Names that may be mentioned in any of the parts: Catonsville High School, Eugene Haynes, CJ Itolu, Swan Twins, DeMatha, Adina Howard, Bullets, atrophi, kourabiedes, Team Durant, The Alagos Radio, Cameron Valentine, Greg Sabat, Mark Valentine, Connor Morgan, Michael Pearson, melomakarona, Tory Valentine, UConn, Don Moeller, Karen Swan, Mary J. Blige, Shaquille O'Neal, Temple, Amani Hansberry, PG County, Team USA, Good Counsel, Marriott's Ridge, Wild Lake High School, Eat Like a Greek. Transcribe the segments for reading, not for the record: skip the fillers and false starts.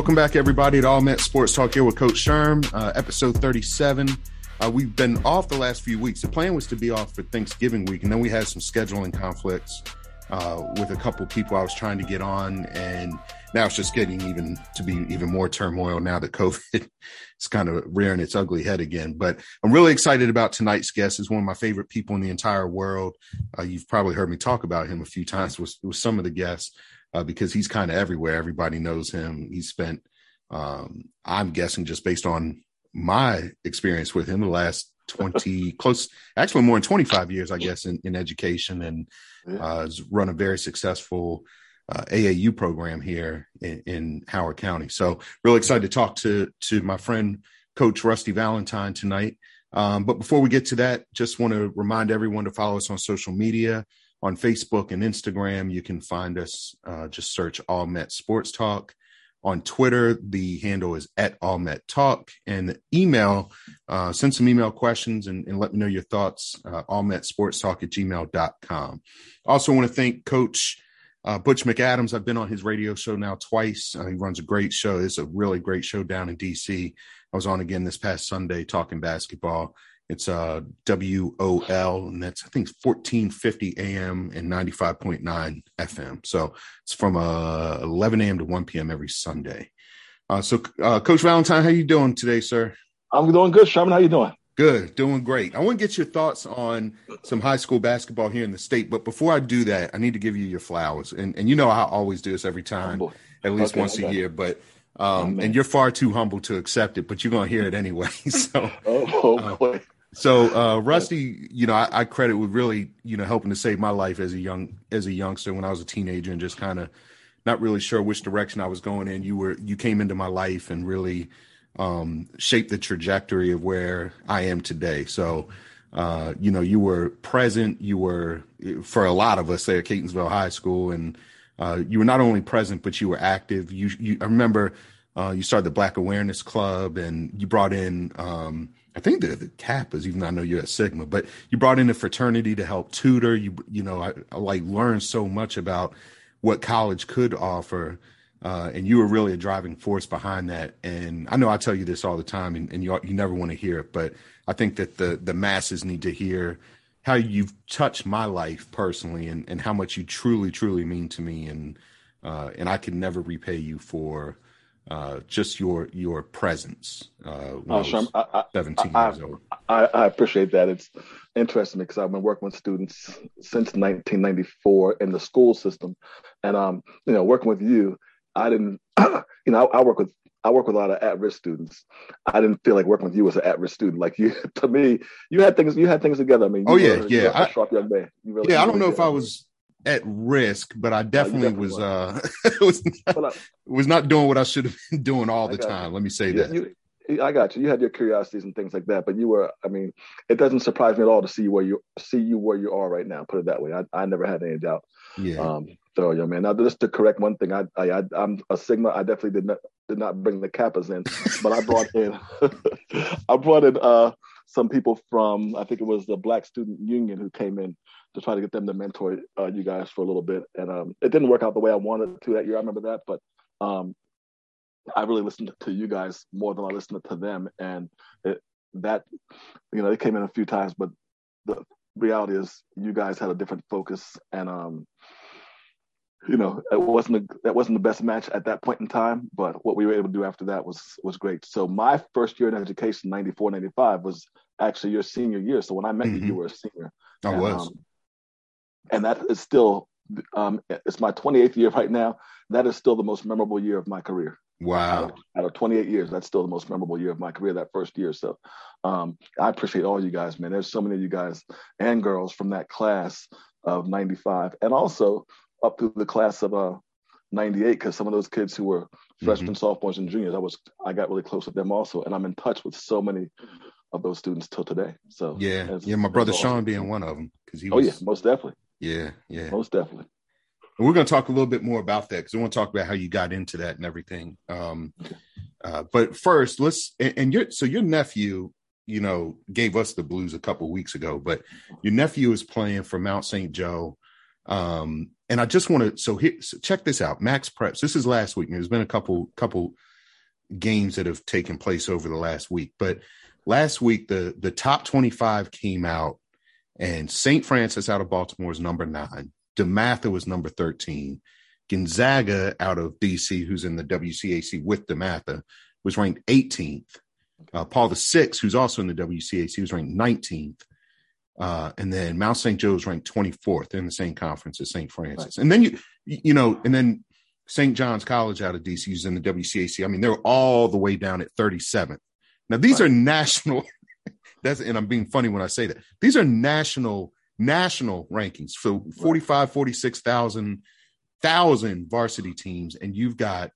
Welcome back, everybody, to All Met Sports Talk here with Coach Sherm, episode 37. We've been off the last few weeks. The plan was to be off for Thanksgiving week, and then we had some scheduling conflicts with a couple people I was trying to get on, and now it's just getting even more turmoil now that COVID is kind of rearing its ugly head again. But I'm really excited about tonight's guest. He's one of my favorite people in the entire world. You've probably heard me talk about him a few times with some of the guests because he's kind of everywhere. Everybody knows him. He spent, I'm guessing just based on my experience with him, the last 20 more than 25 years, I guess, in education, and has run a very successful AAU program here in Howard County. So really excited to talk to my friend, Coach Rusty Valentine, tonight. But before we get to that, just want to remind everyone to follow us on social media, on Facebook and Instagram. You can find us, just search All Met Sports Talk. On Twitter, the handle is @AllMetTalk, and email, send some email questions and let me know your thoughts, allmetsportstalk@gmail.com. Also want to thank Coach Butch McAdams. I've been on his radio show now twice. He runs a great show. It's a really great show down in D.C. I was on again this past Sunday talking basketball. It's WOL, and that's, I think, 1450 AM and 95.9 FM. So it's from 11 AM to 1 PM every Sunday. Coach Valentine, how you doing today, sir? I'm doing good, Sherman. How you doing? Good. Doing great. I want to get your thoughts on some high school basketball here in the state. But before I do that, I need to give you your flowers. And you know I always do this every time, at least once a year. But and you're far too humble to accept it, but you're going to hear it anyway. So Rusty, you know, I credit with really, you know, helping to save my life as a youngster when I was a teenager and just kind of not really sure which direction I was going in. You came into my life and really shaped the trajectory of where I am today. So, you know, you were present. You were, for a lot of us, say, at Catonsville High School, and you were not only present, but you were active. I remember you started the Black Awareness Club, and you brought in, I think the Kappas, even though I know you're at Sigma, but you brought in a fraternity to help tutor. You know, I like learned so much about what college could offer, and you were really a driving force behind that. And I know I tell you this all the time, and you never want to hear it, but I think that the masses need to hear how you've touched my life personally, and how much you truly, truly mean to me. And I can never repay you for just your presence when I was 17 years old. I appreciate that. It's interesting because I've been working with students since 1994 in the school system. And, you know, working with you, I work with a lot of at-risk students. I didn't feel like working with you as an at-risk student. Like you, to me, you had things together. I mean, you were a sharp young man. I don't know if I was at risk, but I definitely was not doing what I should have been doing all the time. Let me say that. I got you. You had your curiosities and things like that, but you were, I mean, it doesn't surprise me at all to see you where you are right now. Put it that way. I never had any doubt. Yeah. So, young man, now just to correct one thing, I'm a Sigma. I definitely did not bring the Kappas in, but I brought in some people from, I think it was the Black Student Union, who came in to try to get them to mentor you guys for a little bit. And it didn't work out the way I wanted to that year. I remember that, but I really listened to you guys more than I listened to them. And they came in a few times, but the reality is you guys had a different focus, and you know, that wasn't the best match at that point in time, but what we were able to do after that was great. So my first year in education, 94, 95, was actually your senior year. So when I met you were a senior. I was. And that is still, it's my 28th year right now. That is still the most memorable year of my career. Wow. Out of 28 years, that's still the most memorable year of my career, that first year. So I appreciate all you guys, man. There's so many of you guys and girls from that class of 95. And also, up through the class of 98, because some of those kids who were freshmen, sophomores, and juniors, I got really close with them also, and I'm in touch with so many of those students till today. So my brother Sean awesome. Being one of them, because he was, most definitely. Yeah, most definitely. And we're going to talk a little bit more about that, because I want to talk about how you got into that and everything. But first, your nephew, you know, gave us the blues a couple of weeks ago, but your nephew is playing for Mount St. Joe. And I just want to check this out. Max Preps. This is last week. There's been a couple games that have taken place over the last week. But last week, the top 25 came out, and St. Francis out of Baltimore is number 9. DeMatha was number 13. Gonzaga out of D.C., who's in the WCAC with DeMatha, was ranked 18th. Paul VI, who's also in the WCAC, was ranked 19th. And then Mount St. Joe was ranked 24th in the same conference as St. Francis. Right. And then, and then St. John's College out of D.C. is in the WCAC. I mean, they're all the way down at 37th. Now, these are national. That's, and I'm being funny when I say that. These are national rankings. So 46,000 varsity teams, and you've got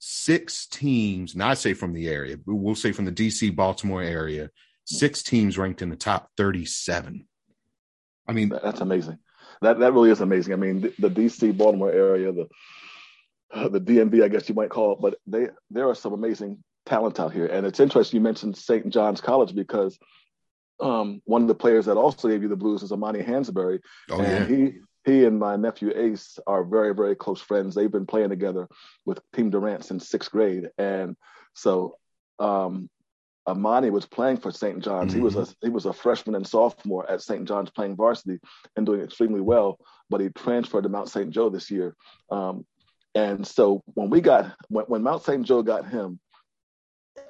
6 teams, and I say from the area, but we'll say from the D.C., Baltimore area, 6 teams ranked in the top 37. I mean, that's amazing. That really is amazing. I mean, the D.C., Baltimore area, the DMV, I guess you might call it, but there are some amazing talent out here. And it's interesting you mentioned St. John's College because one of the players that also gave you the blues is Amani Hansberry. Oh, and he and my nephew Ace are very, very close friends. They've been playing together with Team Durant since 6th grade. And so Amani was playing for St. John's. Mm-hmm. He was a freshman and sophomore at St. John's playing varsity and doing extremely well, but he transferred to Mount St. Joe this year. And so when Mount St. Joe got him,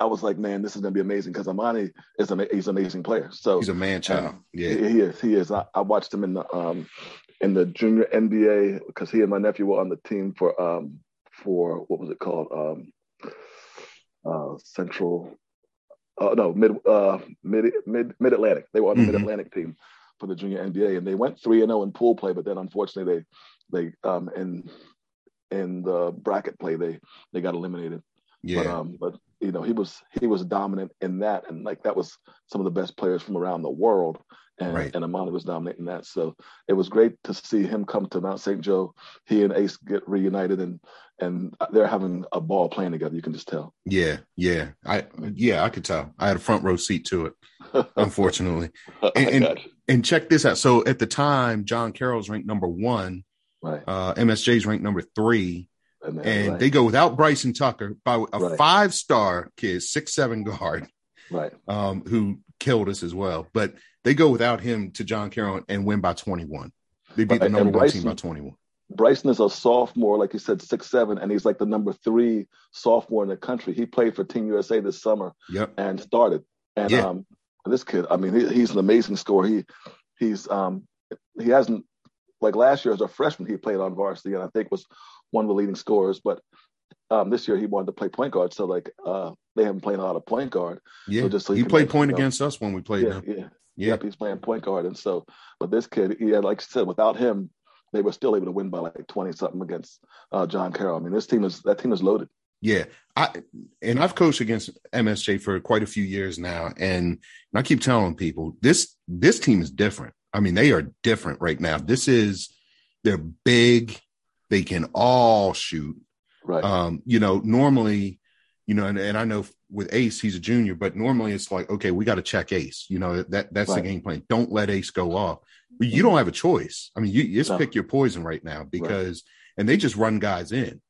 I was like, man, this is going to be amazing because Amani is he's an amazing player. So he's a man child. Yeah, he is. I watched him in the Junior NBA because he and my nephew were on the team for what was it called? Mid Atlantic. They were on the Mid Atlantic team for the Junior NBA, and they went 3-0 in pool play, but then unfortunately they in the bracket play they got eliminated. Yeah. But he was dominant in that, and like that was some of the best players from around the world, and Amani was dominating that. So it was great to see him come to Mount St. Joe. He and Ace get reunited, and they're having a ball playing together. You can just tell. Yeah, I could tell. I had a front row seat to it, unfortunately. and check this out. So at the time, John Carroll's ranked number 1. Right. MSJ's ranked number 3. And they go without Bryson Tucker by a 5-star kid, 6'7" guard, right? Who killed us as well. But they go without him to John Carroll and win by 21. They beat the number 1 team by 21. Bryson is a sophomore, like you said, 6'7", and he's like the number 3 sophomore in the country. He played for Team USA this summer and started. And this kid, I mean, he's an amazing scorer. He hasn't, like last year as a freshman, he played on varsity, and I think was one of the leading scorers, but this year he wanted to play point guard. So they haven't played a lot of point guard. Yeah. So he played point against us when we played. He's playing point guard. And so, but this kid, like I said, without him, they were still able to win by like 20 something against John Carroll. I mean, that team is loaded. Yeah. I've coached against MSJ for quite a few years now. And I keep telling people this team is different. I mean, they are different right now. They're big. They can all shoot, right? Normally, and I know with Ace, he's a junior, but normally it's like, okay, we got to check Ace. That's the game plan. Don't let Ace go off. But you don't have a choice. I mean, you just pick your poison right now because, and they just run guys in.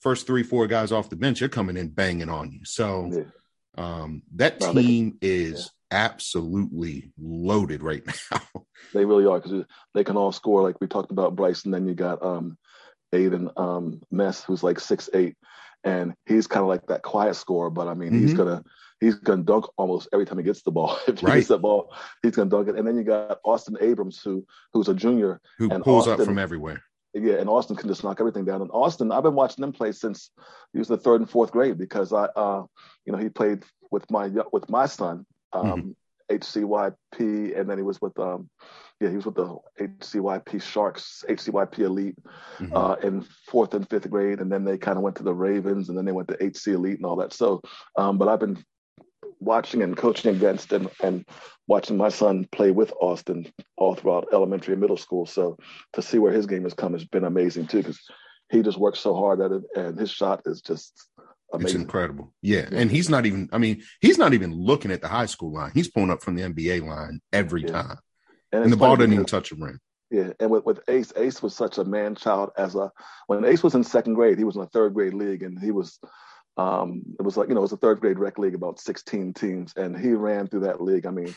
First 3-4 guys off the bench, they're coming in banging on you. So that team is absolutely loaded right now. They really are because they can all score. Like we talked about Bryson, then you got Aiden Mess, who's like 6'8", and he's kind of like that quiet scorer. But I mean, he's gonna dunk almost every time he gets the ball. If he gets the ball, he's gonna dunk it. And then you got Austin Abrams, who's a junior who pulls up from everywhere. Yeah, and Austin can just knock everything down. And Austin, I've been watching him play since he was the 3rd and 4th grade because I, he played with my son. HCYP, and then he was with the HCYP Sharks, HCYP Elite in 4th and 5th grade, and then they kind of went to the Ravens, and then they went to HC Elite and all that. So, but I've been watching and coaching against and watching my son play with Austin all throughout elementary and middle school. So to see where his game has come has been amazing too, because he just works so hard at it, and his shot is just. Amazing. It's incredible. Yeah. And he's not even looking at the high school line. He's pulling up from the NBA line every time. And the ball doesn't even touch the rim. Yeah. And with Ace was such a man child when Ace was in 2nd grade, he was in a 3rd grade league, and he was It was like, you know, it was a third grade rec league, about 16 teams. And he ran through that league. I mean,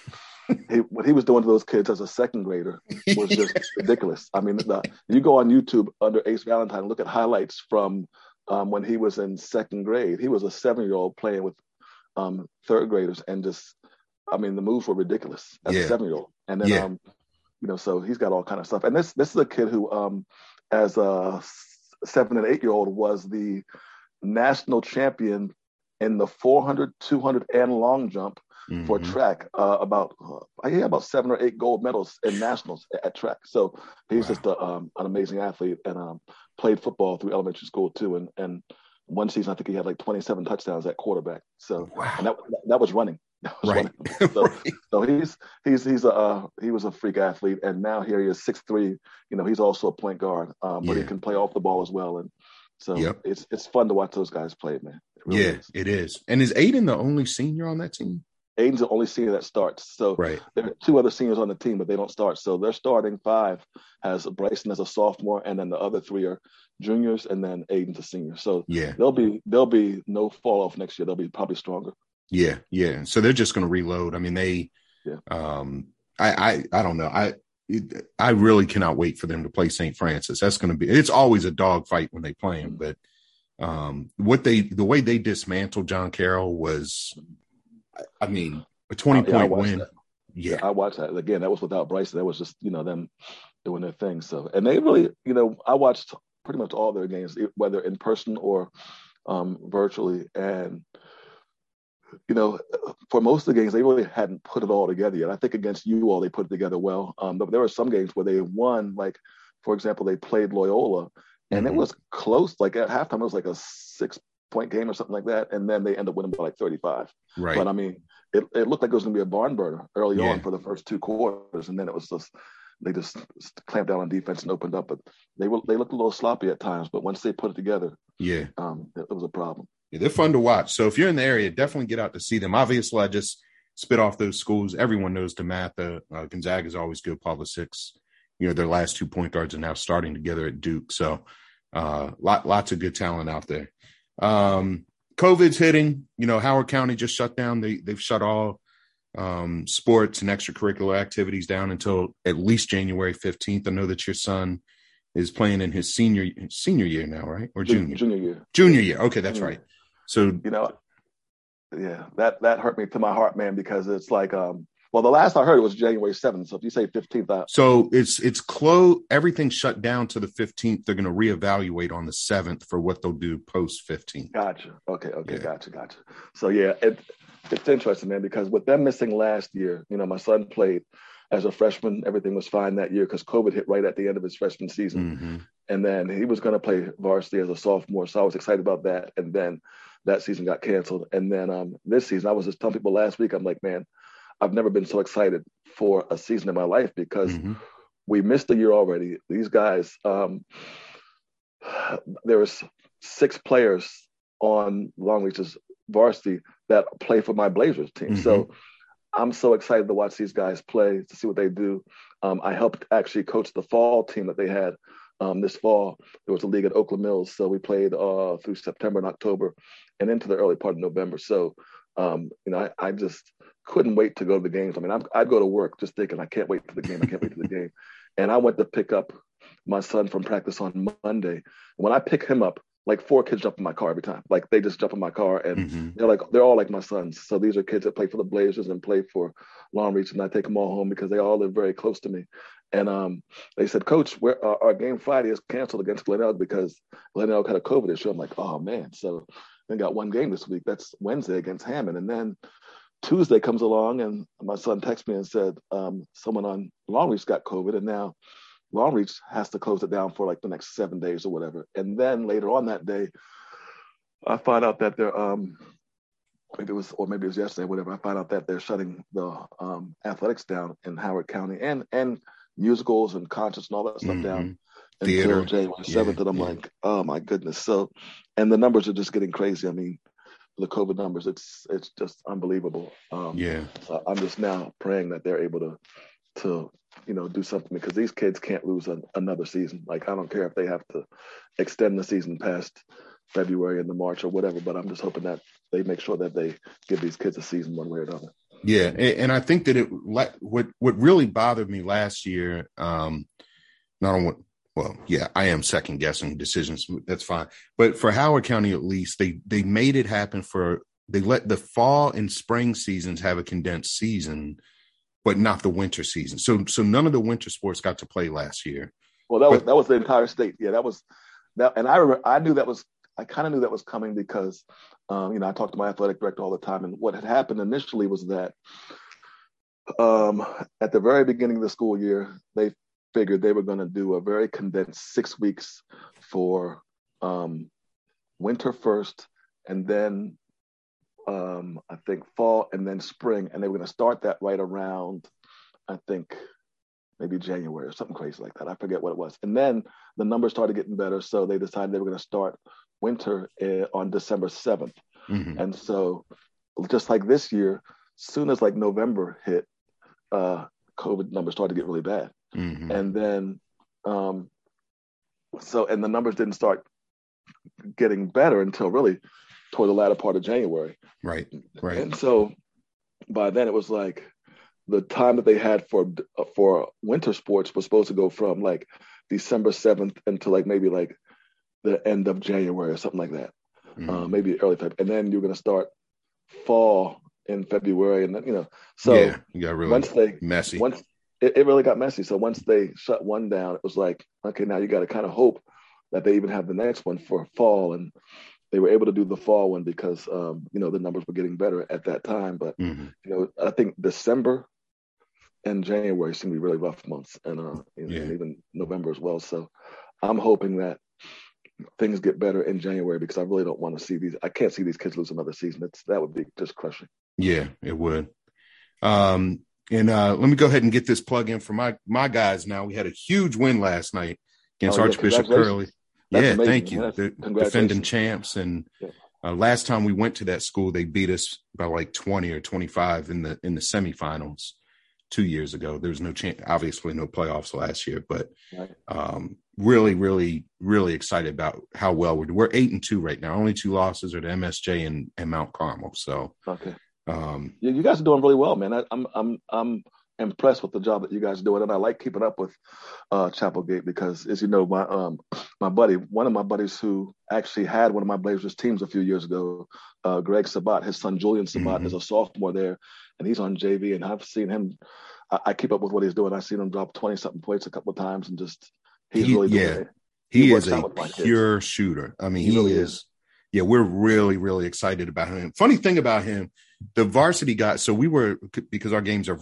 what he was doing to those kids as a second grader was just ridiculous. I mean, you go on YouTube under Ace Valentine and look at highlights from when he was in second grade. He was a 7-year-old playing with third graders, and just, I mean, the moves were ridiculous as a 7-year-old. And then, you know, so he's got all kind of stuff. And this is a kid who, as a 7- and 8-year-old, was the national champion in the 400, 200, and long jump for track. About 7 or 8 gold medals in nationals at track. So he's just an amazing athlete, and played football through elementary school too. And one season, I think he had like 27 touchdowns at quarterback. So and that was running. So, so he was a freak athlete, and now here he is 6'3". You know, he's also a point guard, but he can play off the ball as well. And so it's fun to watch those guys play, man. It really is. It is. And is Aiden the only senior on that team? Aiden's the only senior that starts. So there are 2 other seniors on the team, but they don't start. So their starting 5 has Bryson as a sophomore, and then the other 3 are juniors, and then Aiden's a senior. So there'll be no fall off next year. They'll be probably stronger. Yeah, yeah. So they're just going to reload. I mean, they. I don't know. I really cannot wait for them to play St. Francis. That's going to be. It's always a dogfight when they play them, but the way they dismantled John Carroll was, I mean, a 20-point win. That. Yeah, I watched that again. That was without Bryson. That was just, you know, them doing their thing. So, and they really, you know, I watched pretty much all their games, whether in person or virtually, and. You know, for most of the games, they really hadn't put it all together yet. I think against you all, they put it together well. But there were some games where they won, like, for example, they played Loyola, and it was close. Like, at halftime, it was like a 6-point game or something like that, and then they ended up winning by like 35. Right. But, I mean, it looked like it was going to be a barn burner early on for the first 2 quarters, and then it was just they just clamped down on defense and opened up. But they looked a little sloppy at times, but once they put it together, it was a problem. Yeah, they're fun to watch. So if you're in the area, definitely get out to see them. Obviously, I just spit off those schools. Everyone knows DeMatha. Gonzaga is always good. Paul VI, you know, their last 2 point guards are now starting together at Duke. So lots of good talent out there. COVID's hitting. You know, Howard County just shut down. They've shut all sports and extracurricular activities down until at least January 15th. I know that your son is playing in his senior year now, right? Or junior? Junior year. Okay, that's right. So, you know, yeah, that hurt me to my heart, man, because it's like, well, the last I heard it was January 7th. So if you say 15th, so it's closed. Everything's shut down to the 15th. They're going to reevaluate on the 7th for what they'll do post 15th. Gotcha. Okay. Gotcha. So yeah, it's interesting, man, because with them missing last year, you know, my son played as a freshman. Everything was fine that year because COVID hit right at the end of his freshman season, and then he was going to play varsity as a sophomore. So I was excited about that, and then that season got canceled. And then this season, I was just telling people last week, I'm like, man, I've never been so excited for a season in my life because we missed a year already. These guys, there was 6 players on Long Reach's varsity that play for my Blazers team. So I'm so excited to watch these guys play, to see what they do. I helped actually coach the fall team that they had. This fall, there was a league at Oakland Mills, so we played through September and October and into the early part of November. So, you know, I just couldn't wait to go to the games. I mean, I'd go to work just thinking, I can't wait for the game. And I went to pick up my son from practice on Monday. When I pick him up, like 4 kids jump in my car every time. Like they just jump in my car, and they're all like my sons. So these are kids that play for the Blazers and play for Long Reach, and I take them all home because they all live very close to me. And they said, Coach, our game Friday is canceled against Glen Elk because Glen Elk had a COVID issue. I'm like, oh man. So they got 1 game this week. That's Wednesday against Hammond. And then Tuesday comes along, and my son texts me and said, someone on Long Reach got COVID, and now Long Reach has to close it down for like the next 7 days or whatever. And then later on that day, I find out that they're, maybe it was yesterday, whatever. I find out that they're shutting the athletics down in Howard County and musicals and concerts and all that stuff down until January 7th. And I'm like, oh my goodness. So, and the numbers are just getting crazy. I mean, the COVID numbers, it's just unbelievable. So I'm just now praying that they're able to, you know, do something, because these kids can't lose another season. Like, I don't care if they have to extend the season past February and the March or whatever, but I'm just hoping that they make sure that they give these kids a season one way or another. Yeah, and I think that what really bothered me last year, I am second guessing decisions. That's fine, but for Howard County at least, they made it happen for. They let the fall and spring seasons have a condensed season, but not the winter season. So none of the winter sports got to play last year. Well, that was the entire state. Yeah, that was that, and I remember I kind of knew that was coming because, I talked to my athletic director all the time, and what had happened initially was that at the very beginning of the school year, they figured they were going to do a very condensed 6 weeks for winter first, and then I think fall and then spring, and they were going to start that right around, I think, maybe January or something crazy like that. I forget what it was. And then the numbers started getting better, so they decided they were going to start winter on December 7th. Mm-hmm. And so just like this year, soon as like November hit, COVID numbers started to get really bad. Mm-hmm. And then and the numbers didn't start getting better until really toward the latter part of January. Right. And so by then it was like the time that they had for winter sports was supposed to go from like December 7th until like maybe like the end of January or something like that. Mm-hmm. Maybe early February. And then you're going to start fall in February. And then, you got really messy. Once it really got messy. So once they shut one down, it was like, okay, now you got to kind of hope that they even have the next one for fall. And they were able to do the fall one because, the numbers were getting better at that time. But, mm-hmm. I think December and January seem to be really rough months, and and even November as well. So I'm hoping that things get better in January, because I really don't want to see these. I can't see these kids lose another season. That would be just crushing. Yeah, it would. Let me go ahead and get this plug in for my guys. Now, we had a huge win last night against Archbishop Curley. Yeah, thank you. The defending champs. And last time we went to that school, they beat us by like 20 or 25 in the semifinals 2 years ago. There was no chance, obviously no playoffs last year, but really, really, really excited about how well we're doing. We're 8-2 right now. Only two losses are to MSJ and Mount Carmel. So, okay. You guys are doing really well, man. I'm impressed with the job that you guys are doing, and I like keeping up with Chapel Gate because, as you know, one of my buddies who actually had one of my Blazers teams a few years ago, Greg Sabat, his son Julian Sabat, mm-hmm. is a sophomore there, and he's on JV, and I've seen him. I keep up with what he's doing. I've seen him drop 20-something points a couple of times, and just he's really doing it. He is a pure shooter. I mean, he really is. Yeah, we're really, really excited about him. Funny thing about him, the varsity guys, so we were, because our games are,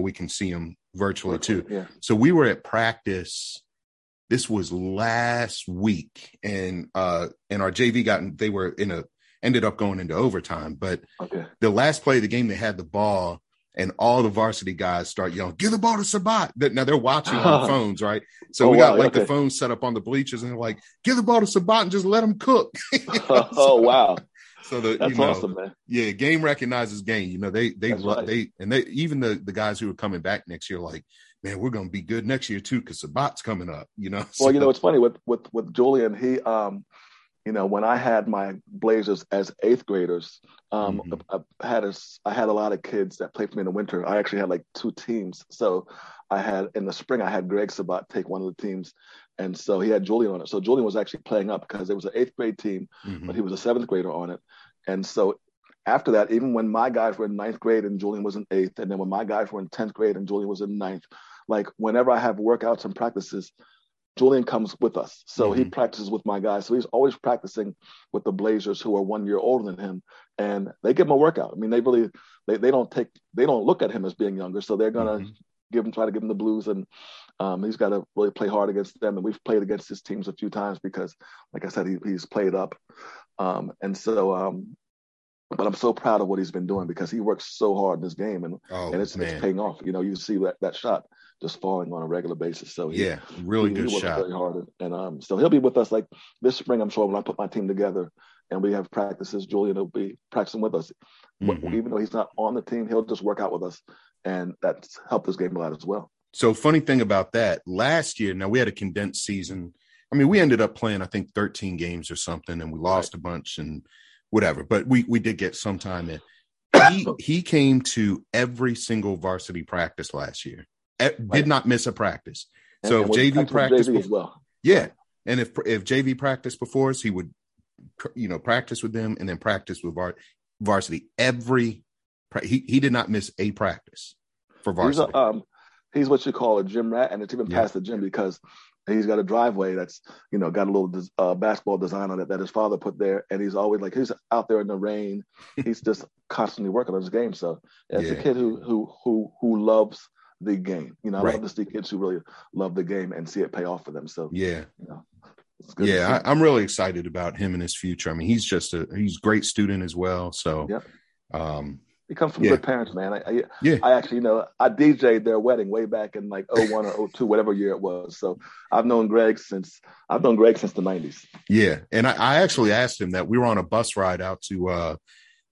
we can see them virtually too. Yeah. So we were at practice. This was last week, and our JV ended up going into overtime. But the last play of the game, they had the ball, and all the varsity guys start yelling, "Give the ball to Sabat!" Now they're watching on phones, right? So the phones set up on the bleachers, and they're like, "Give the ball to Sabat and just let him cook." Wow! So that's awesome, man. Yeah, game recognizes game. Even the guys who are coming back next year, like, man, we're going to be good next year too because Sabat's coming up. It's funny with Julian. He, when I had my Blazers as eighth graders, mm-hmm. I had a lot of kids that played for me in the winter. I actually had like two teams. So in the spring, I had Greg Sabat take one of the teams. And so he had Julian on it. So Julian was actually playing up because it was an eighth grade team, mm-hmm. but he was a seventh grader on it. And so after that, even when my guys were in ninth grade and Julian was in eighth, and then when my guys were in 10th grade and Julian was in ninth, like whenever I have workouts and practices, Julian comes with us. So mm-hmm. he practices with my guys. So he's always practicing with the Blazers who are 1 year older than him, and they give him a workout. I mean, they really, they don't look at him as being younger. So they're going to mm-hmm. try to give him the blues. And he's got to really play hard against them. And we've played against his teams a few times because, like I said, he's played up. But I'm so proud of what he's been doing because he works so hard in this game, and it's paying off. You see that shot just falling on a regular basis. So he works shot. Very hard, and so he'll be with us like this spring, I'm sure, when I put my team together and we have practices. Julian will be practicing with us, mm-hmm. even though he's not on the team. He'll just work out with us, and that's helped this game a lot as well. So funny thing about that, last year, now we had a condensed season. I mean, we ended up playing, I think, 13 games or something, and we lost a bunch and whatever. But we did get some time in. He came to every single varsity practice last year. Did not miss a practice. So if JV practiced as well. Yeah. And if JV practiced before us, he would, you know, practice with them and then practice with varsity. He did not miss a practice for varsity. He's what you call a gym rat, and it's even past the gym because he's got a driveway that's, you know, got a little basketball design on it that his father put there. And he's always like, he's out there in the rain. He's just constantly working on his game. So as a kid who loves the game, you know, I love to see kids who really love the game and see it pay off for them. So, you know, it's good. Yeah. I'm really excited about him and his future. I mean, he's just he's a great student as well. So, it comes from good parents, man. I actually, you know, I DJ'd their wedding way back in like 01 or 02, whatever year it was. So I've known Greg since the 90s. Yeah. And I actually asked him that. We were on a bus ride out to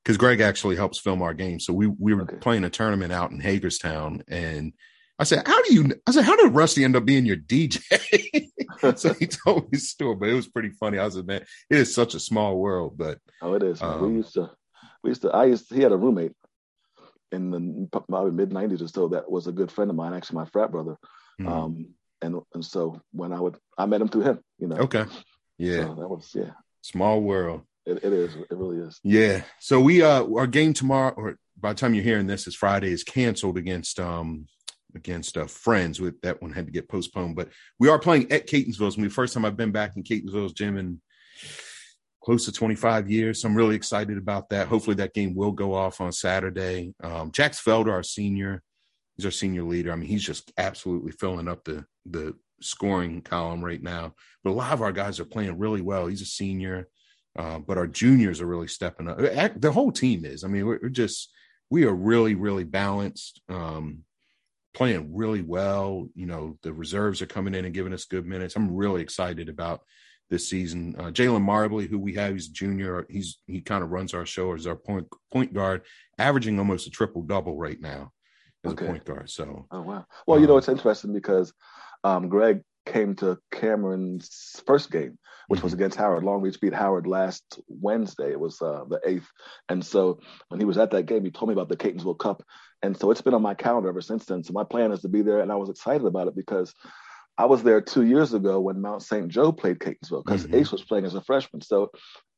because Greg actually helps film our game. So we were playing a tournament out in Hagerstown, and I said, how did Rusty end up being your DJ? So he told me the story, but it was pretty funny. I was like, man, it is such a small world, but it is. He had a roommate in the probably mid-90s or so that was a good friend of mine, actually my frat brother. Mm-hmm. And so when I met him through him, you know. Okay. Yeah. So that was small world. It is. It really is. Yeah. So we our game tomorrow, or by the time you're hearing this, is Friday, is canceled against Friends. With that one had to get postponed, but we are playing at Catonsville. It's the first time I've been back in Catonsville's gym in close to 25 years. So I'm really excited about that. Hopefully that game will go off on Saturday. Jax Felder, he's our senior leader. I mean, he's just absolutely filling up the scoring column right now, but a lot of our guys are playing really well. He's a senior, but our juniors are really stepping up. The whole team is. I mean, we are really, really balanced, playing really well. You know, the reserves are coming in and giving us good minutes. I'm really excited about this season. Jalen Marbley, who we have, he's a junior. He kind of runs our show as our point guard, averaging almost a triple-double right now as a point guard. So, oh, wow. Well, you know, it's interesting because Greg came to Cameron's first game, which was against Howard. Long Reach beat Howard last Wednesday. It was the 8th. And so when he was at that game, he told me about the Catonsville Cup. And so it's been on my calendar ever since then. So my plan is to be there, and I was excited about it because I was there 2 years ago when Mount St. Joe played Catonsville because Ace was playing as a freshman. So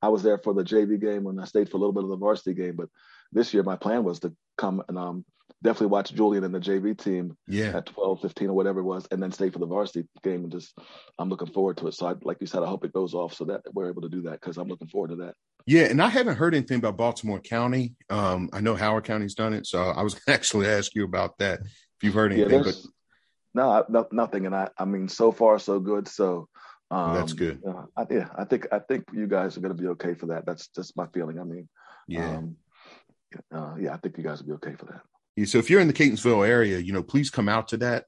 I was there for the JV game and I stayed for a little bit of the varsity game. But this year my plan was to come and definitely watch Julian and the JV team at 12:15 or whatever it was, and then stay for the varsity game. And just, I'm looking forward to it. So like you said, I hope it goes off so that we're able to do that because I'm looking forward to that. Yeah, and I haven't heard anything about Baltimore County. I know Howard County's done it. So I was going to actually ask you about that if you've heard anything. But No, nothing. And I mean, so far, so good. So that's good. I think you guys are going to be okay for that. That's just my feeling. I mean, I think you guys will be okay for that. Yeah, so if you're in the Catonsville area, you know, please come out to that.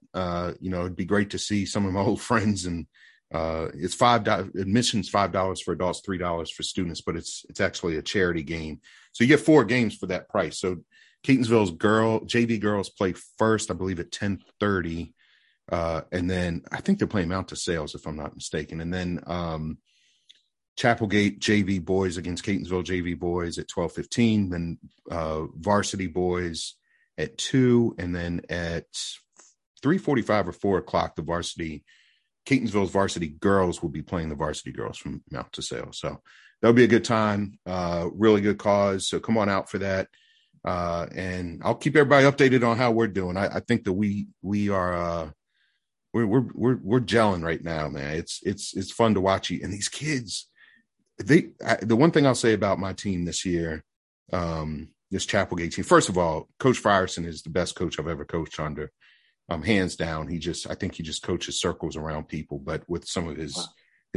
You know, it'd be great to see some of my old friends. And it's admission's $5 for adults, $3 for students, but it's actually a charity game. So you get 4 games for that price. So Catonsville's JV girls play first, I believe, at 10:30. And then I think they're playing Mount to Sales, if I'm not mistaken. And then Chapel Gate JV boys against Catonsville JV boys at 12:15. Then varsity boys at 2:00. And then at 3:45 or 4:00, the Catonsville's varsity girls will be playing the varsity girls from Mount to Sales. So that'll be a good time. Really good cause. So come on out for that. And I'll keep everybody updated on how we're doing. I think that we are. We're gelling right now, man. It's fun to watch you and these kids. The one thing I'll say about my team this year, this Chapel Gate team. First of all, Coach Frierson is the best coach I've ever coached under, hands down. I think he just coaches circles around people, but with some of his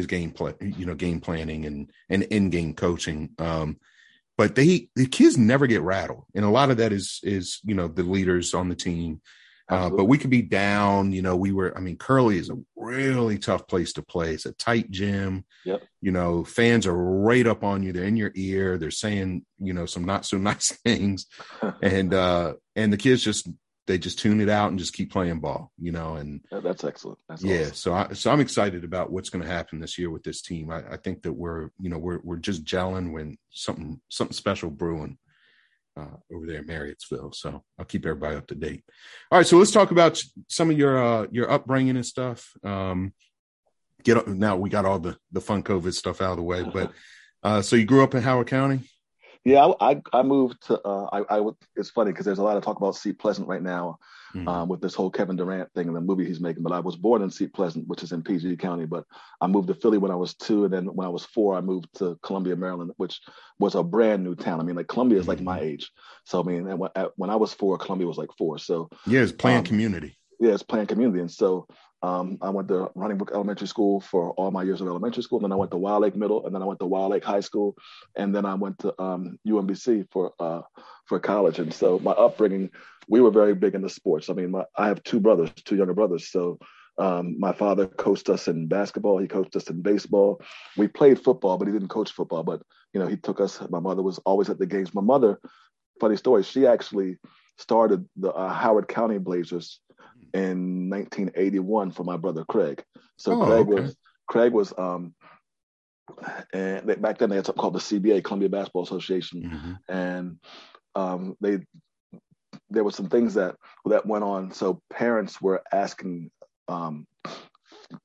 game play, you know, game planning and in game coaching. But the kids never get rattled, and a lot of that is you know, the leaders on the team. But we could be down, you know, Curly is a really tough place to play. It's a tight gym. Yep. You know, fans are right up on you. They're in your ear. They're saying, you know, some not so nice things. And the kids just they just tune it out and just keep playing ball, you know, and that's excellent. That's awesome. So I'm excited about what's going to happen this year with this team. I think that we're just gelling when something special brewing over there in Marriottsville. So I'll keep everybody up to date. All right. So let's talk about some of your upbringing and stuff. Now we got all the fun COVID stuff out of the way, but so you grew up in Howard County? Yeah, I moved to it's funny because there's a lot of talk about Seat Pleasant right now with this whole Kevin Durant thing and the movie he's making. But I was born in Seat Pleasant, which is in PG County. But I moved to Philly when I was 2, and then when I was 4, I moved to Columbia, Maryland, which was a brand new town. I mean, like Columbia is like my age. So I mean, when I was 4, Columbia was like 4. So yeah, it's planned community. Yeah, it's planned community, and so. I went to Running Brook Elementary School for all my years of elementary school. Then I went to Wild Lake Middle, and then I went to Wild Lake High School, and then I went to UMBC for college. And so my upbringing, we were very big into sports. I mean, I have two younger brothers. So my father coached us in basketball. He coached us in baseball. We played football, but he didn't coach football. But you know, he took us. My mother was always at the games. My mother, funny story, she actually started the Howard County Blazers in 1981 for my brother Craig. And back then they had something called the CBA, Columbia Basketball Association, and there were some things that went on. So parents were asking,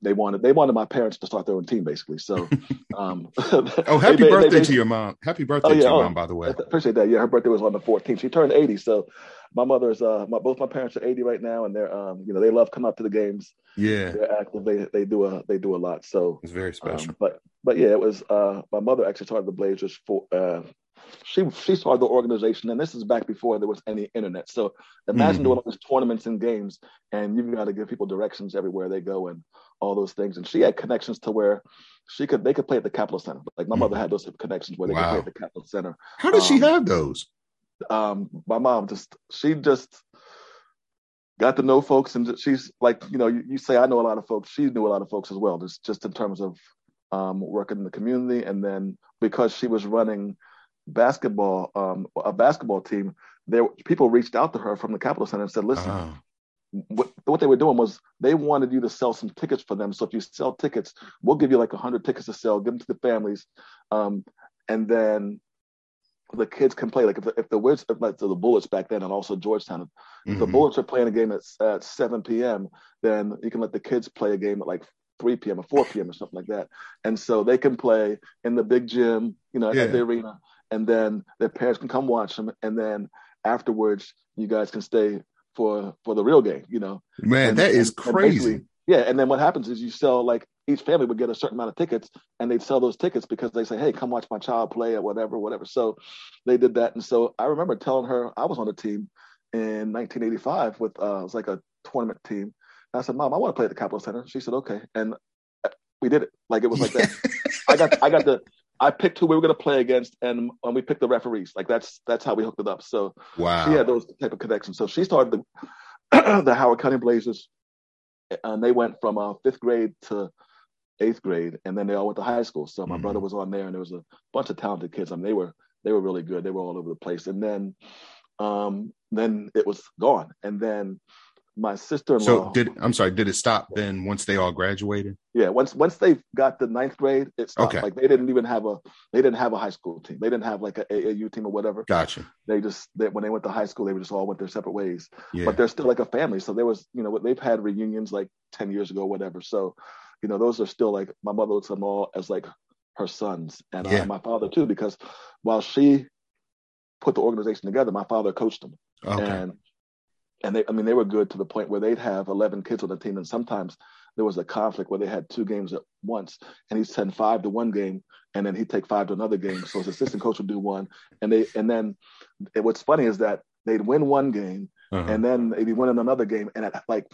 they wanted my parents to start their own team, basically. So, happy birthday to your mom! Happy birthday to your mom, by the way. Appreciate that. Yeah, her birthday was on the 14th. She turned 80, so my mother's both my parents are 80 right now, and they're they love coming out to the games. Yeah, they're active. They do a lot. So it's very special. But yeah, it was my mother actually started the Blazers for. She started the organization, and this is back before there was any internet. So imagine doing all these tournaments and games, and you've got to give people directions everywhere they go and all those things. And she had connections to where they could play at the Capital Center. Like my mother had those connections where they could play at the Capital Center. How did she have those? My mom just got to know folks, and she's like, you say I know a lot of folks. She knew a lot of folks as well, just in terms of working in the community, and then because she was running a basketball team, there people reached out to her from the Capital Center and said, listen, what they were doing was they wanted you to sell some tickets for them. So if you sell tickets, we'll give you like 100 tickets to sell, give them to the families, and then the kids can play. Like if the Bullets back then, and also Georgetown, if the Bullets are playing a game at 7 p.m., then you can let the kids play a game at like 3 p.m. or 4 p.m. or something like that. And so they can play in the big gym, at the arena. And then their parents can come watch them. And then afterwards, you guys can stay for the real game, Man, and that is crazy. Yeah. And then what happens is you sell, like, each family would get a certain amount of tickets, and they'd sell those tickets because they say, hey, come watch my child play or whatever. So they did that. And so I remember telling her I was on a team in 1985 with it was like a tournament team. And I said, Mom, I want to play at the Capitol Center. She said, okay. And we did it. Like, it was like that. I picked who we were going to play against, and we picked the referees. Like that's how we hooked it up. So she had those type of connections. So she started the Howard County Blazers, and they went from 5th grade to 8th grade, and then they all went to high school. So my brother was on there, and there was a bunch of talented kids. I mean, they were really good. They were all over the place. And then it was gone. And then my sister-in-law. Did it stop then once they all graduated? Yeah, once they got to 9th grade, it stopped. Okay. Like they didn't have a high school team. They didn't have like an AAU team or whatever. Gotcha. When they went to high school, they just all went their separate ways. Yeah. But they're still like a family. So there was, they've had reunions like 10 years ago, whatever. So, those are still like my mother looks at them all as like her sons, and my father too, because while she put the organization together, my father coached them. Okay. And they were good to the point where they'd have 11 kids on the team. And sometimes there was a conflict where they had two games at once, and he'd send 5 to one game, and then he'd take 5 to another game. So his assistant coach would do one. And then what's funny is that they'd win one game, and then they'd be winning another game. And at like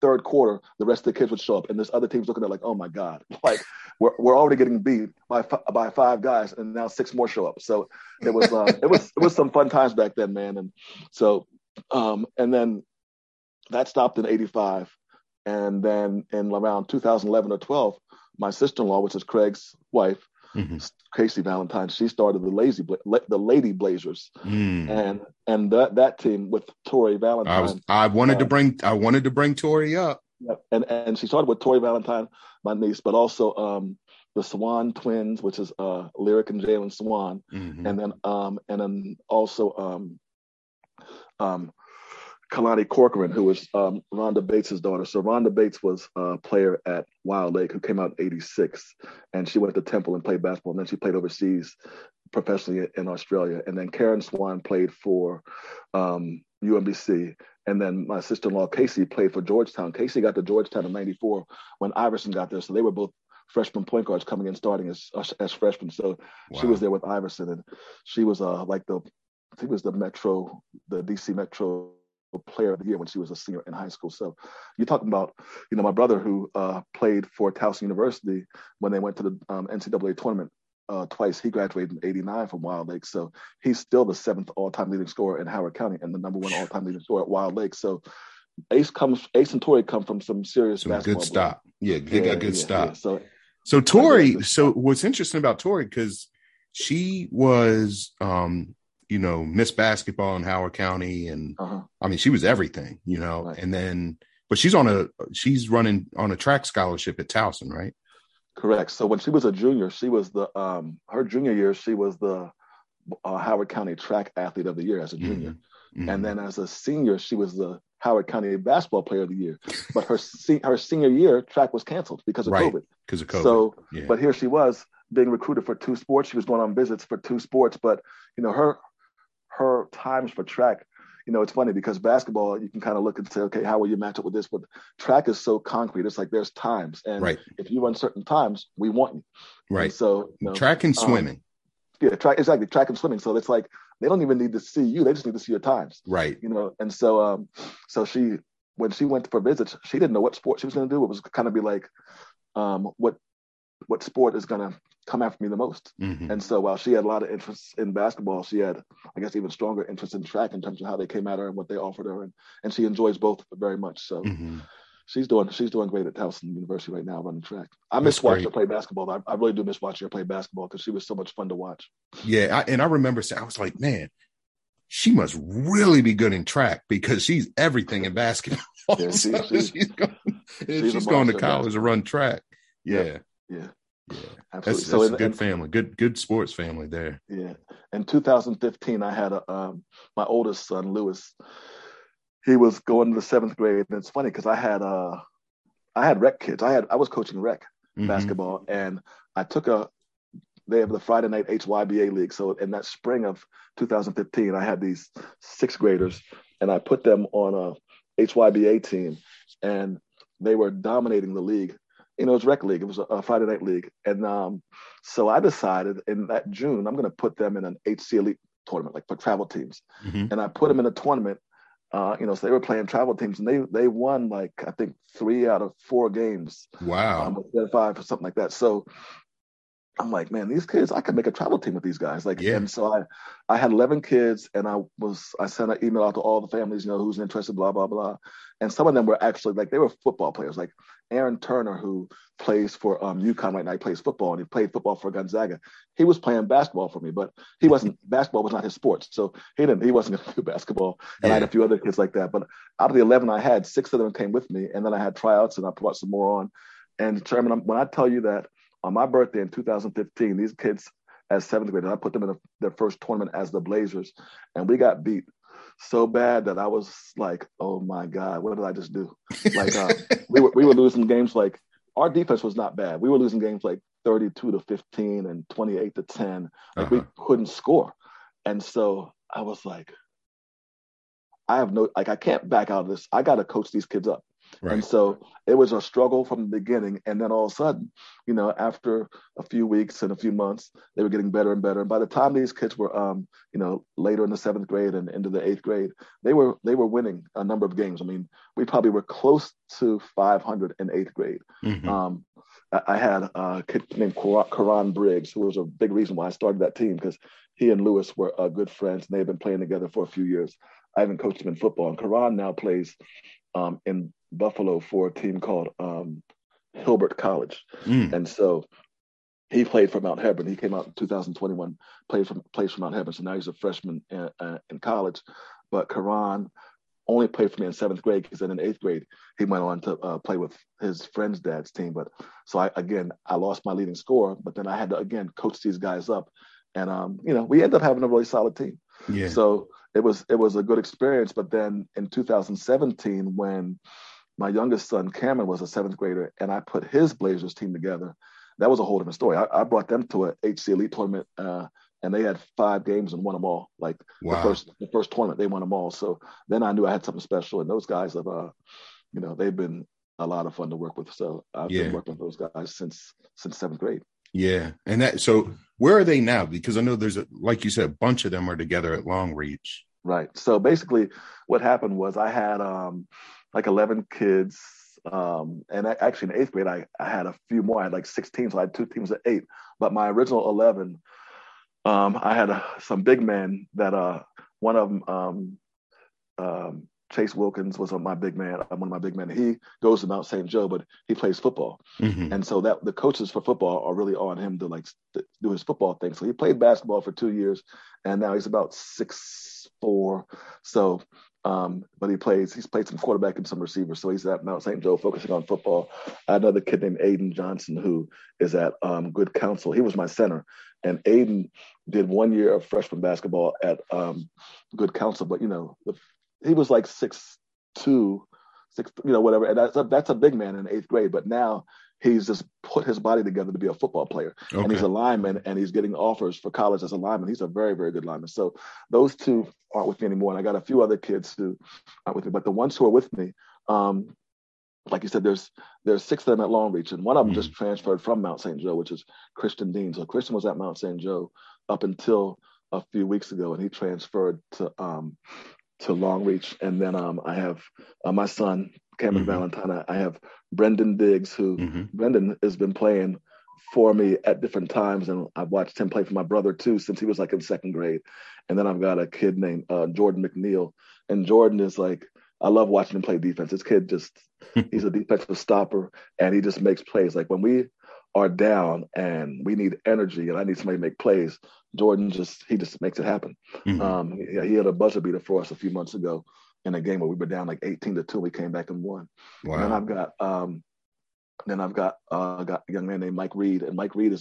third quarter, the rest of the kids would show up, and this other team's looking at like, oh my God, like we're already getting beat by 5 guys, and now 6 more show up. So it was, it was some fun times back then, man. And so, and then that stopped in 85, and then in around 2011 or 12, my sister-in-law, which is Craig's wife, mm-hmm. Casey Valentine. She started the Lady Blazers, and that team with Tory Valentine. I wanted to bring Tory up. Yep. And she started with Tory Valentine, my niece, but also the Swan twins, which is Lyric and Jalen Swan, mm-hmm. and then also Kalani Corcoran, who was Rhonda Bates' daughter. So Rhonda Bates was a player at Wild Lake who came out in '86, and she went to Temple and played basketball, and then she played overseas professionally in Australia. And then Karen Swan played for UMBC, and then my sister-in-law Casey played for Georgetown. Casey got to Georgetown in '94 when Iverson got there, so they were both freshman point guards coming in starting as freshmen. So wow. She was there with Iverson, and she was the DC Metro Player of the Year when she was a senior in high school. So you're talking about, my brother who played for Towson University when they went to the NCAA tournament twice. He graduated in '89 from Wild Lake. So he's still the 7th all-time leading scorer in Howard County and the number 1 all-time leading scorer at Wild Lake. So Ace and Tory come from some serious basketball. Good stop. Yeah, they got good stop. Yeah. So Tory, what's interesting about Tory, because she was Miss Basketball in Howard County. And I mean, she was everything, right. And then, but she's running on a track scholarship at Towson, right? Correct. So when she was a junior, she was her junior year, she was the Howard County Track Athlete of the Year as a junior. Mm-hmm. And then as a senior, she was the Howard County Basketball Player of the Year. But her senior year track was canceled because of COVID. Because of COVID. So, yeah. But here she was being recruited for 2 sports. She was going on visits for 2 sports, but her times for track, it's funny because basketball, you can kind of look and say, okay, how will you match up with this? But track is so concrete. It's like there's times. And if you run certain times, we want you. Right. And so track and swimming. Exactly. Track and swimming. So it's like they don't even need to see you. They just need to see your times. Right. And so she, when she went for visits, she didn't know what sport she was going to do. It was kind of be like what sport is going to come after me the most. Mm-hmm. And so while she had a lot of interest in basketball, she had, I guess, even stronger interest in track in terms of how they came at her and what they offered her. And she enjoys both very much. So she's doing great at Towson University right now running track. I miss watching her play basketball. I really do miss watching her play basketball because she was so much fun to watch. Yeah. And I remember I was like, man, she must really be good in track because she's everything in basketball. Yeah, she's going to college to run track. Yeah. Yeah. Yeah, absolutely. That's a good family, good sports family there. Yeah. In 2015, I had my oldest son, Lewis. He was going to the 7th grade, and it's funny because I had rec kids. I was coaching rec basketball, and I took they have the Friday night HYBA league. So in that spring of 2015, I had these 6th graders, and I put them on a HYBA team, and they were dominating the league. It was rec league. It was a Friday night league. And so I decided in that June, I'm going to put them in an HC Elite tournament, like for travel teams. Mm-hmm. And I put them in a tournament, so they were playing travel teams, and they won, like, I think 3 out of 4 games. Wow. 5 or something like that. So I'm like, man, these kids, I could make a travel team with these guys. Like, yeah. And so I had 11 kids, and I sent an email out to all the families, who's interested, blah, blah, blah. And some of them were actually, like, they were football players. Like Aaron Turner, who plays for UConn right now, he plays football, and he played football for Gonzaga. He was playing basketball for me, but basketball was not his sport. So he wasn't going to do basketball. And I had a few other kids like that. But out of the 11 I had, 6 of them came with me. And then I had tryouts, and I brought some more on. And Chairman, when I tell you that, on my birthday in 2015, these kids as 7th graders, I put them in their first tournament as the Blazers, and we got beat so bad that I was like, oh my God, what did I just do? Like we were losing games, like our defense was not bad. We were losing games like 32-15 and 28-10. Like we couldn't score. And so I was like, I can't back out of this. I got to coach these kids up. Right. And so it was a struggle from the beginning. And then all of a sudden, after a few weeks and a few months, they were getting better and better. And by the time these kids were, later in the 7th grade and into the 8th grade, they were winning a number of games. I mean, we probably were close to 500 in 8th grade. Mm-hmm. I had a kid named Karan Briggs, who was a big reason why I started that team, because he and Lewis were good friends, and they had been playing together for a few years. I haven't coached him in football. And Karan now plays in Buffalo for a team called Hilbert College. And so He played for Mount Hebron. He came out in 2021, plays for Mount Hebron. So now he's a freshman in college. But Karan only played for me in seventh grade, because then in eighth grade, he went on to play with his friend's dad's team. But so I lost my leading scorer, but then I had to, again, coach these guys up. And, we ended up having a really solid team. Yeah. So it was a good experience. But then in 2017, when my youngest son, Cameron, was a seventh grader, and I put his Blazers team together, that was a whole different story. I brought them to a HC Elite tournament, and they had 5 games and won them all. Like, wow. The first tournament, they won them all. So then I knew I had something special. And those guys have, they've been a lot of fun to work with. So I've been working with those guys since seventh grade. Yeah, and so where are they now? Because I know there's like you said, a bunch of them are together at Long Reach. Right. So basically, what happened was I had 11 kids. And actually in eighth grade, I had a few more. I had 16, so I had 2 teams of 8. But my original 11, I had some big men that one of them, Chase Wilkins, was one of my big men. He goes to Mount St. Joe, but he plays football. Mm-hmm. And so that the coaches for football are really on him to do his football thing. So he played basketball for 2 years, and now he's about 6'4". So, but he's played some quarterback and some receiver. So he's at Mount St. Joe focusing on football. I had another kid named Aiden Johnson, who is at Good Counsel. He was my center. And Aiden did 1 year of freshman basketball at Good Counsel, but he was 6'2", whatever. And that's a big man in eighth grade. But now he's just put his body together to be a football player. Okay. And he's a lineman, and he's getting offers for college as a lineman. He's a very, very good lineman. So those 2 aren't with me anymore. And I got a few other kids who aren't with me. But the ones who are with me, like you said, there's 6 of them at Long Reach. And one of them just transferred from Mount St. Joe, which is Christian Dean. So Christian was at Mount St. Joe up until a few weeks ago, and he transferred to Long Reach. And then I have my son, Cameron Valentine. I have Brendan Diggs, who Brendan has been playing for me at different times. And I've watched him play for my brother too, since he was in second grade. And then I've got a kid named Jordan McNeil. And Jordan is I love watching him play defense. This kid he's a defensive stopper, and he just makes plays. When we are down and we need energy and I need somebody to make plays, Jordan just makes it happen. He had a buzzer beater for us a few months ago in a game where we were down 18-2. We came back and won. Wow. And then I've got a young man named Mike Reed, and Mike Reed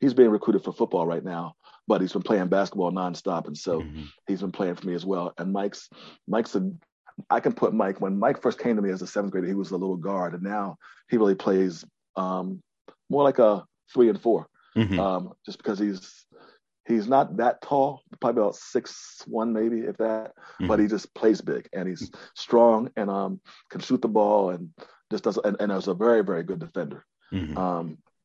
he's being recruited for football right now, but he's been playing basketball nonstop, and so he's been playing for me as well. And when Mike first came to me as a seventh grader, he was a little guard, and now he really plays more like a 3 and 4, just because he's not that tall, probably about 6'1", maybe, if that, but he just plays big, and he's strong, and can shoot the ball, and just does, and is a very, very good defender.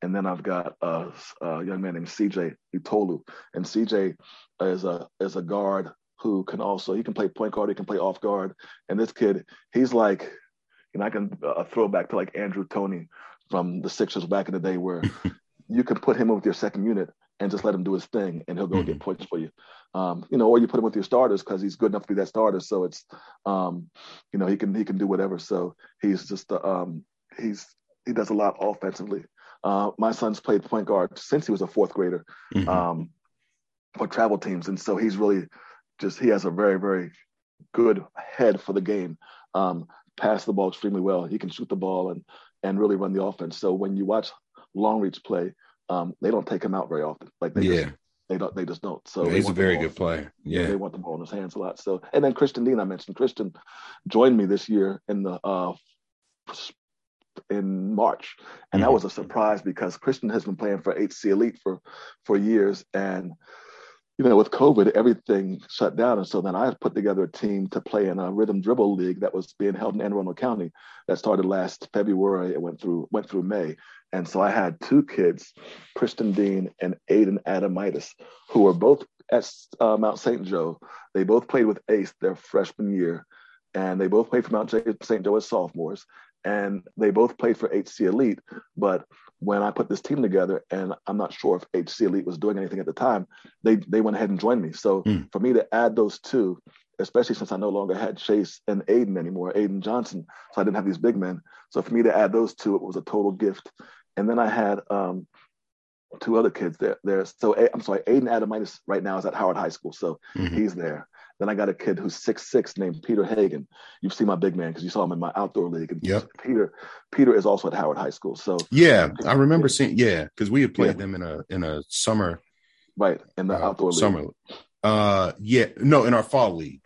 And then I've got a young man named CJ Itolu, and CJ is a guard who can he can play point guard, he can play off guard, and this kid, he's I can throw back to Andrew Toney from the Sixers back in the day, where you can put him with your second unit and just let him do his thing, and he'll go get points for you. Or you put him with your starters because he's good enough to be that starter. So it's, he can do whatever. So he's just, he does a lot offensively. My son's played point guard since he was a fourth grader for travel teams. And so he's really he has a very, very good head for the game. Pass the ball extremely well. He can shoot the ball and really run the offense. So when you watch Long Reach play, they don't take him out very often. They just don't. So he's a very good player. Yeah, they want the ball in his hands a lot. So, and then Christian Dean, I mentioned. Christian joined me this year in the in March, and that was a surprise because Christian has been playing for HC Elite for years, and with COVID, everything shut down, and so then I put together a team to play in a rhythm dribble league that was being held in Anne Arundel County that started last February. It went through May. And so I had 2 kids, Kristen Dean and Aiden Adamitis, who were both at Mount St. Joe. They both played with Ace their freshman year, and they both played for Mount St. Joe as sophomores, and they both played for HC Elite. But when I put this team together, and I'm not sure if HC Elite was doing anything at the time, they went ahead and joined me. So for me to add those 2, especially since I no longer had Chase and Aiden anymore, Aiden Johnson, so I didn't have these big men. So for me to add those 2, it was a total gift. And then I had two other kids there. So I'm sorry, Aiden Adamitis right now is at Howard High School, so he's there. Then I got a kid who's 6'6" named Peter Hagen. You've seen my big man because you saw him in my outdoor league. And Peter is also at Howard High School. So I remember seeing because we had played them in a summer, right, in the outdoor summer league. In our fall league.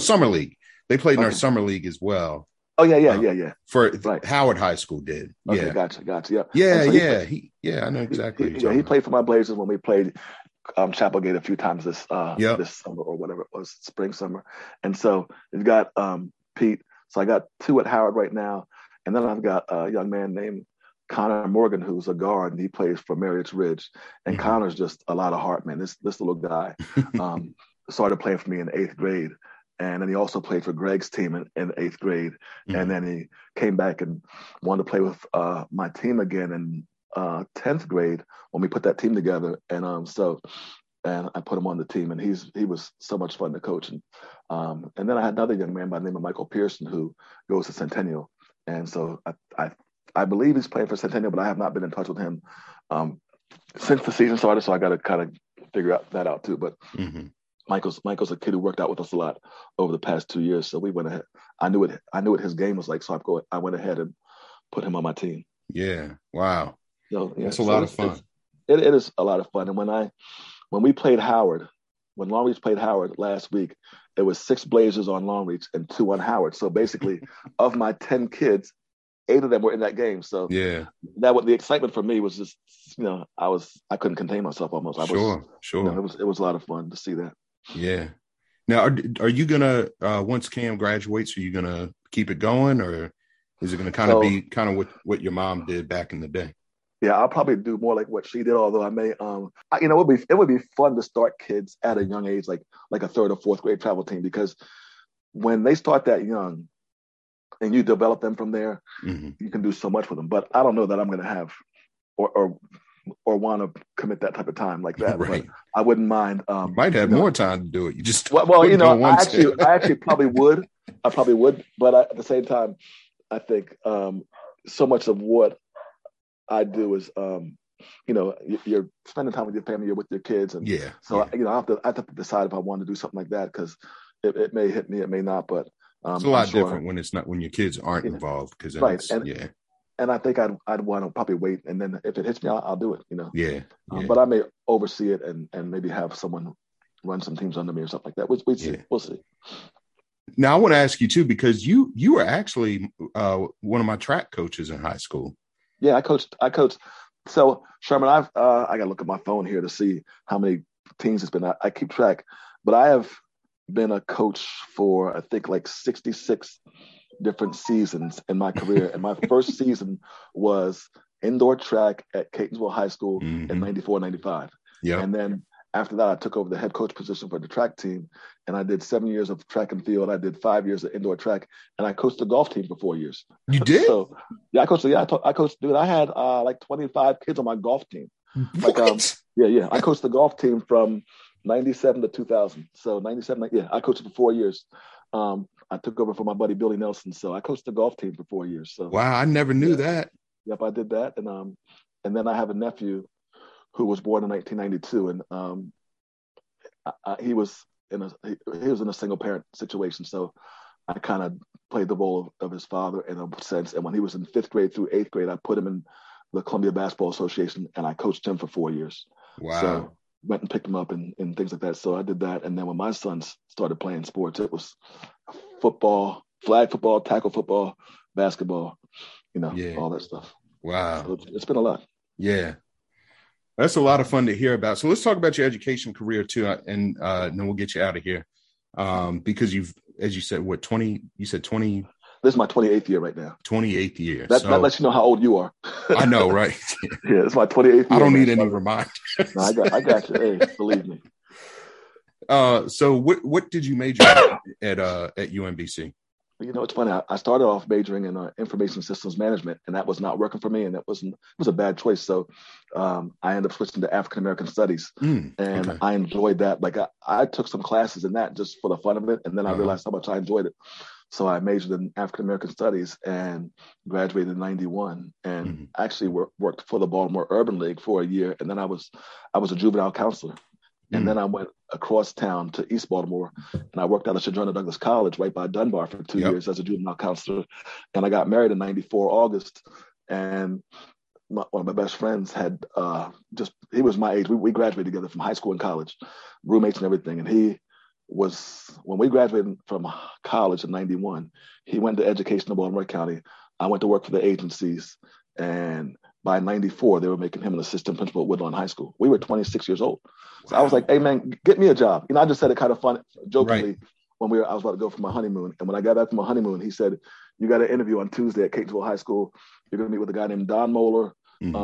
Summer league. They played in our summer league as well. Oh yeah. For Howard High School did. Okay, gotcha. Yeah, so I know exactly. He played for my Blazers when we played Chapel Gate a few times this summer or whatever it was, spring summer. And so you've got Pete. So I got two at Howard right now, and then I've got a young man named Connor Morgan, who's a guard, and he plays for Marriott's Ridge. And Connor's just a lot of heart, man. This little guy started playing for me in 8th grade. And then he also played for Greg's team in 8th grade. Mm-hmm. And then he came back and wanted to play with my team again in 10th grade when we put that team together. And and I put him on the team, and he was so much fun to coach. And then I had another young man by the name of Michael Pearson who goes to Centennial. And so I believe he's playing for Centennial, but I have not been in touch with him since the season started. So I got to kind of figure that out too. But Michael's a kid who worked out with us a lot over the past 2 years. So we went ahead. I knew what his game was like. So I went ahead and put him on my team. Yeah. Wow. That's a lot of fun. It is a lot of fun. And when Long Reach played Howard last week, it was 6 Blazers on Long Reach and 2 on Howard. So basically of my 10 kids, 8 of them were in that game. So the excitement for me was just, I couldn't contain myself almost. Sure. It was a lot of fun to see that. Yeah. Now, are you going to, once Cam graduates, are you going to keep it going, or is it going to be kind of what your mom did back in the day? Yeah, I'll probably do more like what she did, although I may, it would be fun to start kids at a young age, like a 3rd or 4th grade travel team, because when they start that young and you develop them from there, you can do so much with them. But I don't know that I'm going to have or want to commit that type of time like that. Right. But I wouldn't mind. You might have more time to do it. You just I actually probably would. I probably would. But at the same time, I think so much of what I do is, you're spending time with your family, you're with your kids. And I have to decide if I want to do something like that, because it may hit me, it may not. But it's a lot different when it's not, when your kids aren't involved. Because And I think I'd want to probably wait, and then if it hits me, I'll do it. But I may oversee it and maybe have someone run some teams under me or something like that. We'll see. Now I want to ask you too, because you were actually one of my track coaches in high school. Yeah, I coached. So Sherman, I've I gotta look at my phone here to see how many teams it's been. I keep track, but I have been a coach for I think like 66 different seasons in my career. And my first season was indoor track at Catonsville High School in 94-95. Yeah. And then after that, I took over the head coach position for the track team, and I did 7 years of track and field. I did 5 years of indoor track, and I coached the golf team for 4 years. You did? So I coached, I had like 25 kids on my golf team. Like, I coached the golf team from 97 to 2000. So 97, I coached for 4 years. I took over for my buddy Billy Nelson, so I coached the golf team for 4 years. So wow, I never knew that. Yep, I did that, and then I have a nephew who was born in 1992, and he was in a single parent situation, so I kind of played the role of his father in a sense. And when he was in 5th grade through 8th grade, I put him in the Columbia Basketball Association, and I coached him for 4 years. Wow. So went and picked him up and things like that. So I did that. And then when my sons started playing sports, it was football, flag football, tackle football, basketball, all that stuff. Wow. So it's been a lot. Yeah. That's a lot of fun to hear about. So let's talk about your education career too. And then we'll get you out of here. Because you've, as you said, what, 20, you said 20. This is my 28th year right now. 28th year. That lets you know how old you are. I know, right? Yeah, it's my 28th year. I don't need any reminders. No, I got you. Hey, believe me. So what did you major at UMBC? You know, it's funny. I started off majoring in information systems management, and that was not working for me, and it was a bad choice. So I ended up switching to African American studies, and okay. I enjoyed that. Like I took some classes in that just for the fun of it, and then I realized how much I enjoyed it. So I majored in African American studies and graduated in '91, and actually worked for the Baltimore Urban League for a year, and then I was a juvenile counselor. And then I went across town to East Baltimore, and I worked out at Shadrona Douglas College right by Dunbar for two years as a juvenile counselor. And I got married in '94 August, and one of my best friends had he was my age. We graduated together from high school and college, roommates and everything. And he was, when we graduated from college in '91, he went to education in Baltimore County. I went to work for the agencies, and by '94, they were making him an assistant principal at Woodlawn High School. We were 26 years old. So I was like, hey, man, get me a job. You know, I just said it kind of fun, jokingly, when I was about to go for my honeymoon. And when I got back from my honeymoon, he said, you got an interview on Tuesday at Catonsville High School. You're going to meet with a guy named Don Moeller. And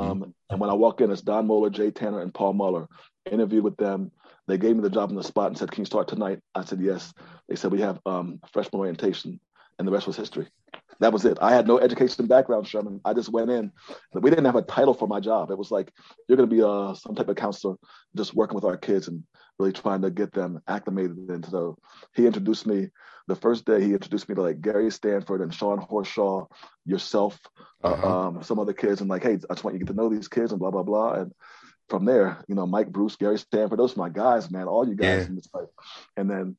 when I walk in, it's Don Moeller, Jay Tanner, and Paul Muller. Interviewed with them. They gave me the job on the spot and said, can you start tonight? I said, yes. They said, we have freshman orientation. And the rest was history. That was it. I had no education background, Sherman. I just went in. We didn't have a title for my job. It was like, you're going to be some type of counselor, just working with our kids and really trying to get them acclimated. And so he introduced me, the first day he introduced me to like Gary Stanford and Sean Horshaw, yourself, some other kids. And like, hey, I just want you to get to know these kids and blah, blah, blah. And from there, you know, Mike Bruce, Gary Stanford, those are my guys, man, all you guys. Yeah. And, and then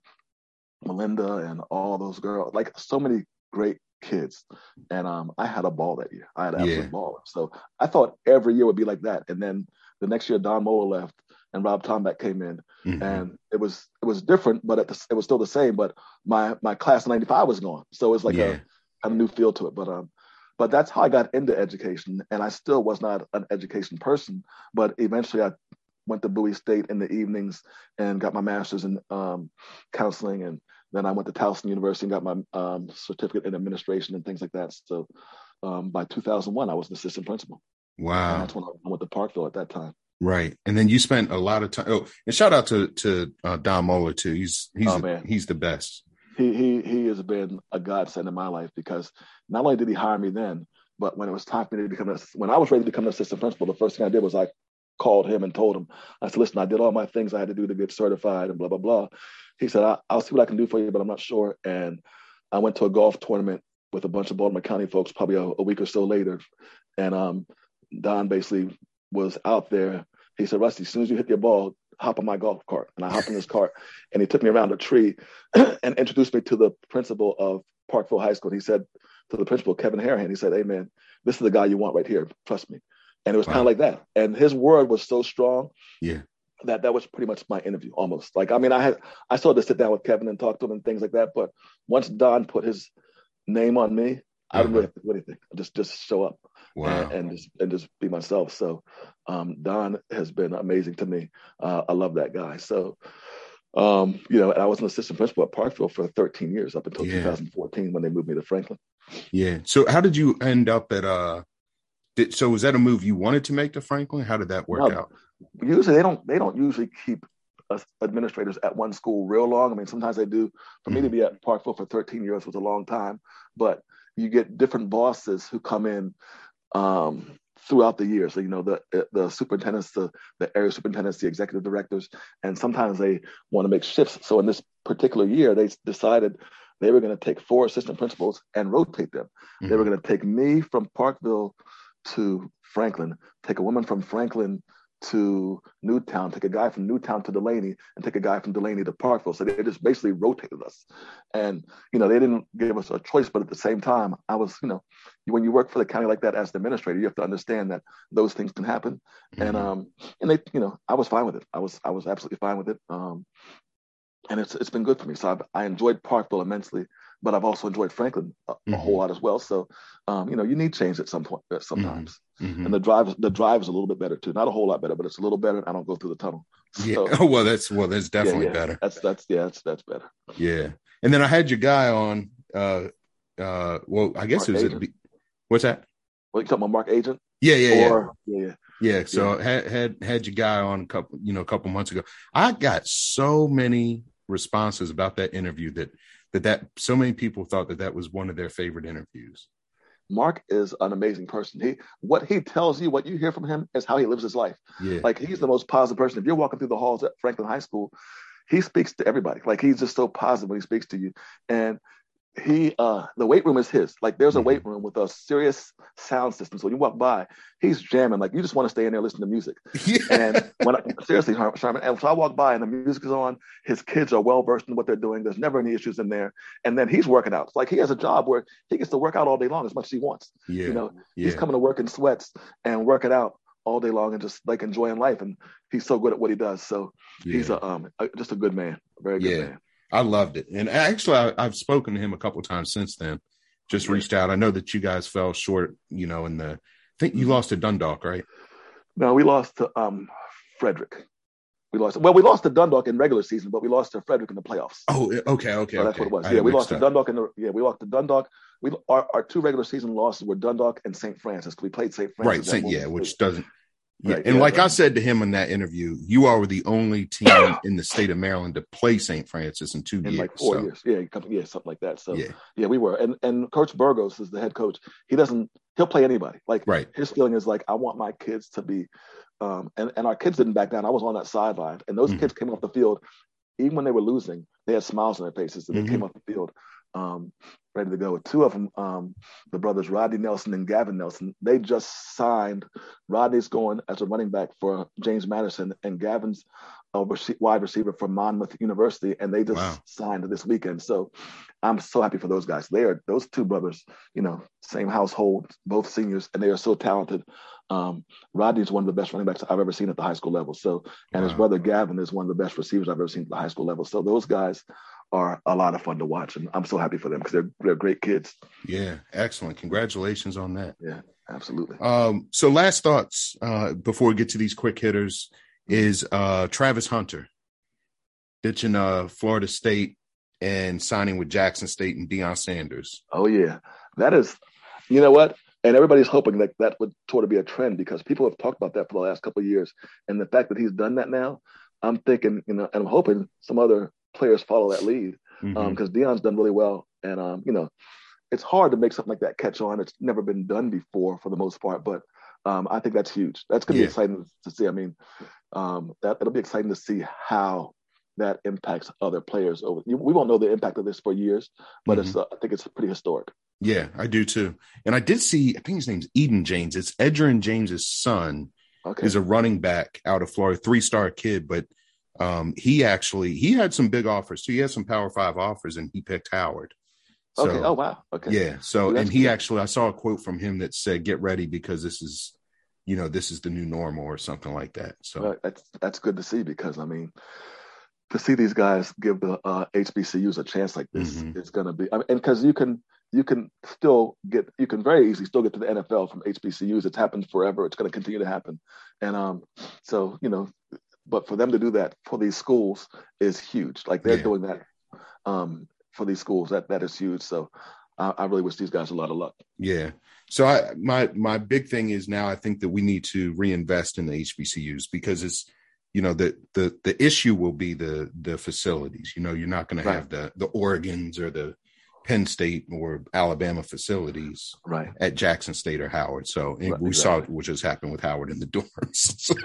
Melinda and all those girls, like so many great kids. And I had a ball that year. I had an absolute ball. So I thought every year would be like that. And then the next year, Don Moeller left and Rob Tomback came in. And it was different, but it was still the same. But my class of 95 was gone. So it's like a new feel to it. But that's how I got into education. And I still was not an education person, but eventually I went to Bowie State in the evenings and got my master's in counseling. And then I went to Towson University and got my certificate in administration and things like that. So by 2001, I was an assistant principal. Wow. And that's when I went to Parkville at that time. Right. And then you spent a lot of time. Oh, and shout out to Don Moeller too. He's the best. He has been a godsend in my life, because not only did he hire me then, but when it was time for me to when I was ready to become an assistant principal, the first thing I did was I called him and told him, I said, listen, I did all my things I had to do to get certified and blah, blah, blah. He said, I'll see what I can do for you, but I'm not sure. And I went to a golf tournament with a bunch of Baltimore County folks probably a week or so later. And Don basically was out there. He said, Rusty, as soon as you hit your ball, hop on my golf cart. And I hopped in his cart, and he took me around a tree and introduced me to the principal of Parkville High School. And he said to the principal, Kevin Harahan, he said, hey, man, this is the guy you want right here. Trust me. And it was kind of like that. And his word was so strong that was pretty much my interview almost. Like, I mean, I still had to sit down with Kevin and talk to him and things like that. But once Don put his name on me, I didn't really have to do anything. I just show up and just be myself. So Don has been amazing to me. I love that guy. So, you know, and I was an assistant principal at Parkville for 13 years up until 2014 when they moved me to Franklin. Yeah. So how did you end up at so was that a move you wanted to make to Franklin? How did that work out? Usually they don't usually keep administrators at one school real long. I mean, sometimes they do. For me to be at Parkville for 13 years was a long time, but you get different bosses who come in throughout the year. So, you know, the superintendents, the area superintendents, the executive directors, and sometimes they want to make shifts. So in this particular year, they decided they were going to take four assistant principals and rotate them. They were going to take me from Parkville to Franklin, take a woman from Franklin to Newtown, take a guy from Newtown to Delaney, and take a guy from Delaney to Parkville. So they just basically rotated us. And, you know, they didn't give us a choice, but at the same time, I was, you know, when you work for the county like that as an administrator, you have to understand that those things can happen. And they, you know, I was fine with it. I was absolutely fine with it. And it's been good for me. So I enjoyed Parkville immensely, but I've also enjoyed Franklin a whole lot as well. So, you know, you need change at some point, sometimes. And the drive is a little bit better too. Not a whole lot better, but it's a little better. I don't go through the tunnel. So, yeah. Oh, well, that's definitely better. That's better. Yeah. And then I had your guy on, well, I guess Mark it was, what's that? Well, you talking about Mark Agent? Yeah. So had your guy on a couple months ago. I got so many responses about that interview that that so many people thought that was one of their favorite interviews. Mark is an amazing person. What he tells you, what you hear from him, is how he lives his life. Yeah. Like, he's the most positive person. If you're walking through the halls at Franklin High School, he speaks to everybody. Like, he's just so positive when he speaks to you. And he, the weight room is his. Like, there's a weight room with a serious sound system. So when you walk by, he's jamming. Like, you just want to stay in there, listen to music. Yeah. And seriously, Sherman. And so I walk by and the music is on. His kids are well-versed in what they're doing. There's never any issues in there. And then he's working out. It's like, he has a job where he gets to work out all day long as much as he wants. Yeah. You know, he's coming to work in sweats and working out all day long and just like enjoying life. And he's so good at what he does. So he's just a good man, a very good man. I loved it. And actually, I've spoken to him a couple of times since then, just reached out. I know that you guys fell short, you know, I think you lost to Dundalk, right? No, we lost to Frederick. We lost to Dundalk in regular season, but we lost to Frederick in the playoffs. Oh, okay. So that's what it was. Yeah, we lost to Dundalk we lost to Dundalk. Our two regular season losses were Dundalk and St. Francis, because we played St. Francis. Right, which doesn't. Yeah. Right, and I said to him in that interview, you are the only team in the state of Maryland to play St. Francis in 2 years. Like 4 years. Yeah, something like that. So, yeah we were. And Coach Burgos is the head coach. He'll play anybody. Like, his feeling is like, I want my kids to be and our kids didn't back down. I was on that sideline. And those kids came off the field. Even when they were losing, they had smiles on their faces. And they came off the field ready to go. Two of them, the brothers Rodney Nelson and Gavin Nelson, they just signed. Rodney's going as a running back for James Madison, and Gavin's a wide receiver for Monmouth University, and they just signed this weekend. So I'm so happy for those guys. Those two brothers, you know, same household, both seniors, and they are so talented. Rodney's one of the best running backs I've ever seen at the high school level. So, and his brother Gavin is one of the best receivers I've ever seen at the high school level. So those guys are a lot of fun to watch, and I'm so happy for them because they're great kids. Yeah, excellent. Congratulations on that. Yeah, absolutely. So last thoughts before we get to these quick hitters is Travis Hunter ditching Florida State and signing with Jackson State and Deion Sanders. Oh, yeah. That is – you know what? And everybody's hoping that would sort of be a trend because people have talked about that for the last couple of years. And the fact that he's done that now, I'm thinking, you know, and I'm hoping some other – players follow that lead because Deion's done really well. And, you know, it's hard to make something like that catch on. It's never been done before for the most part, but I think that's huge. That's going to be exciting to see. I mean, it'll be exciting to see how that impacts other players. We won't know the impact of this for years, but I think it's pretty historic. Yeah, I do too. And I did see, I think his name's Eden James. It's Edgerrin James's son is a running back out of Florida, 3-star kid, but he had some big offers too. He had some Power 5 offers, and he picked Howard. So, okay. Oh wow. Okay. Yeah. So, and he I saw a quote from him that said, "Get ready because this is, you know, this is the new normal," or something like that. So that's good to see because I mean, to see these guys give the HBCUs a chance like this is going to be, and because you can very easily still get to the NFL from HBCUs. It's happened forever. It's going to continue to happen, and so you know. But for them to do that for these schools is huge. Like they're doing that for these schools. That is huge. So I really wish these guys a lot of luck. Yeah. So my big thing is now I think that we need to reinvest in the HBCUs because it's, you know, the issue will be the facilities. You know, you're not going to have the Oregons or the Penn State or Alabama facilities at Jackson State or Howard. So we saw what just happened with Howard in the dorms. So.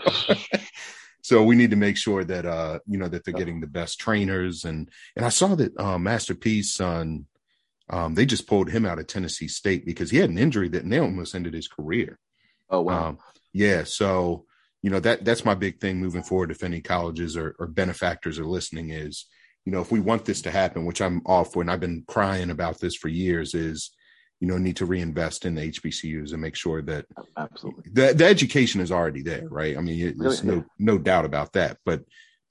So we need to make sure that, you know, that they're getting the best trainers. And I saw that Master P's son, they just pulled him out of Tennessee State because he had an injury that almost ended his career. Oh, wow. Yeah. So, you know, that's my big thing moving forward. If any colleges or benefactors are listening is, you know, if we want this to happen, which I'm all for, and I've been crying about this for years is, you know, need to reinvest in the HBCUs and make sure that absolutely the education is already there, right? I mean, there's no doubt about that. But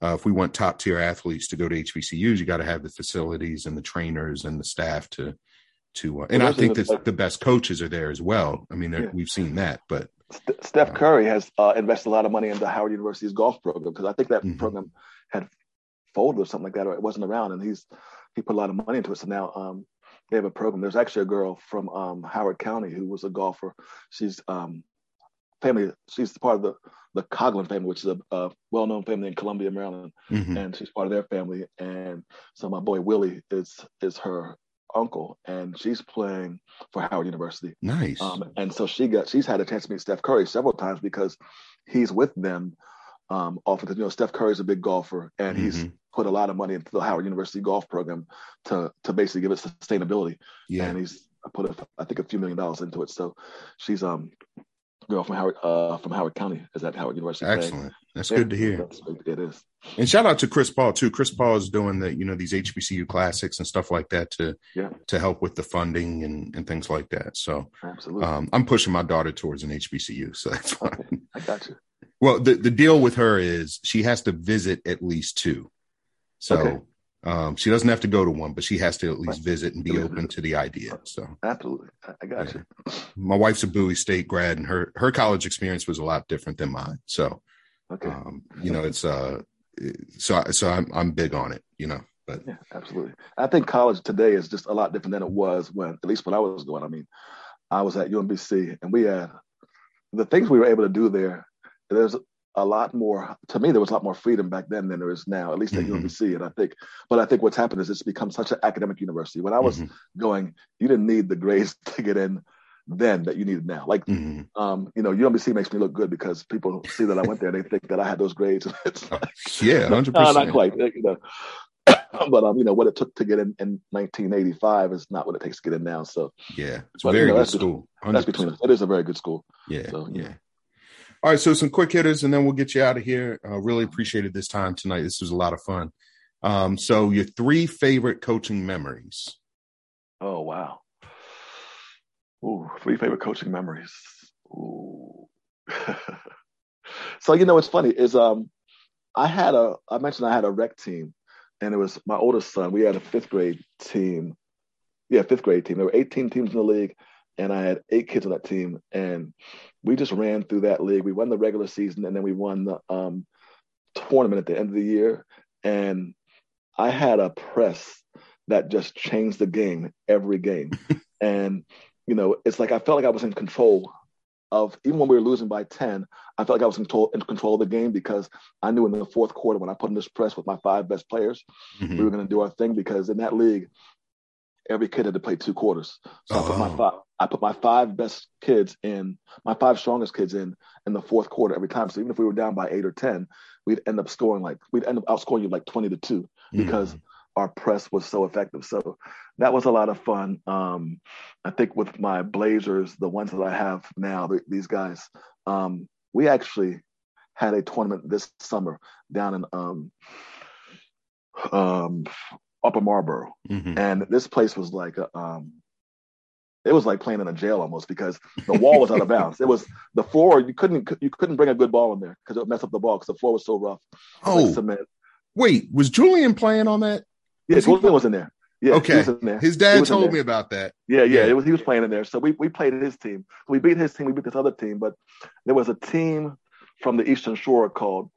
if we want top tier athletes to go to HBCUs, you got to have the facilities and the trainers and the staff to. And I think that the best coaches are there as well. I mean, we've seen that. But Steph Curry has invested a lot of money into Howard University's golf program because I think that program had folded or something like that, or it wasn't around, and he put a lot of money into it. So now. They have a program. There's actually a girl from Howard County who was a golfer. She's family. She's part of the Coughlin family, which is a well-known family in Columbia, Maryland, mm-hmm. and she's part of their family. And so my boy Willie is her uncle, and she's playing for Howard University. Nice. And so she's had a chance to meet Steph Curry several times because he's with them. Often, you know, Steph Curry's a big golfer, and mm-hmm. he's put a lot of money into the Howard University golf program to basically give it sustainability. Yeah. And he's put I think a few $1 million into it. So she's girl from Howard County is at Howard University. Excellent. That's good to hear. It is. And shout out to Chris Paul too. Chris Paul is doing these HBCU classics and stuff like that to help with the funding and things like that. So absolutely, I'm pushing my daughter towards an HBCU. So that's fine. Okay. I got you. Well, the deal with her is she has to visit at least two. So okay. She doesn't have to go to one, but she has to at least visit and be open to the idea. So absolutely. I got you. My wife's a Bowie State grad, and her college experience was a lot different than mine. So, okay. It's so I'm big on it, but yeah, absolutely. I think college today is just a lot different than it was at least when I was going. I mean, I was at UMBC, and we had the things we were able to do there. There's a lot more, to me, there was a lot more freedom back then than there is now, at least at mm-hmm. UMBC. And I think what's happened is it's become such an academic university. When I was mm-hmm. going, you didn't need the grades to get in then that you needed now. Like, mm-hmm. UMBC makes me look good because people see that I went there and they think that I had those grades. It's like, yeah, 100%. No, not quite, But, what it took to get in 1985 is not what it takes to get in now. So, yeah, it's a very good school. That's between us. It is a very good school. Yeah, so, yeah. All right, so some quick hitters, and then we'll get you out of here. Really appreciated this time tonight. This was a lot of fun. So your three favorite coaching memories. Oh, wow. Ooh, three favorite coaching memories. Ooh. So, what's funny is I mentioned I had a rec team, and it was my oldest son. We had a fifth grade team. There were 18 teams in the league, and I had 8 kids on that team, and we just ran through that league. We won the regular season, and then we won the tournament at the end of the year. And I had a press that just changed the game every game. And, it's like I felt like I was in control of, even when we were losing by 10, I felt like I was in control of the game because I knew in the fourth quarter when I put in this press with my 5 best players, mm-hmm. we were going to do our thing because in that league, every kid had to play 2 quarters. So I put my 5 strongest kids in the fourth quarter every time. So even if we were down by 8 or 10, we'd end up outscoring you like 20-2 because our press was so effective. So that was a lot of fun. I think with my Blazers, the ones that I have now, these guys, we actually had a tournament this summer down in Upper Marlboro, mm-hmm. and this place was like it was like playing in a jail almost because the wall was out of bounds. It was the floor. You couldn't bring a good ball in there because it would mess up the ball because the floor was so rough. Oh, like wait, was Julian playing on that? Yeah, Julian was in there. Yeah, okay. He was in there. His dad told me about that. Yeah. He was playing in there. So we played his team. We beat his team. We beat this other team, but there was a team from the Eastern Shore called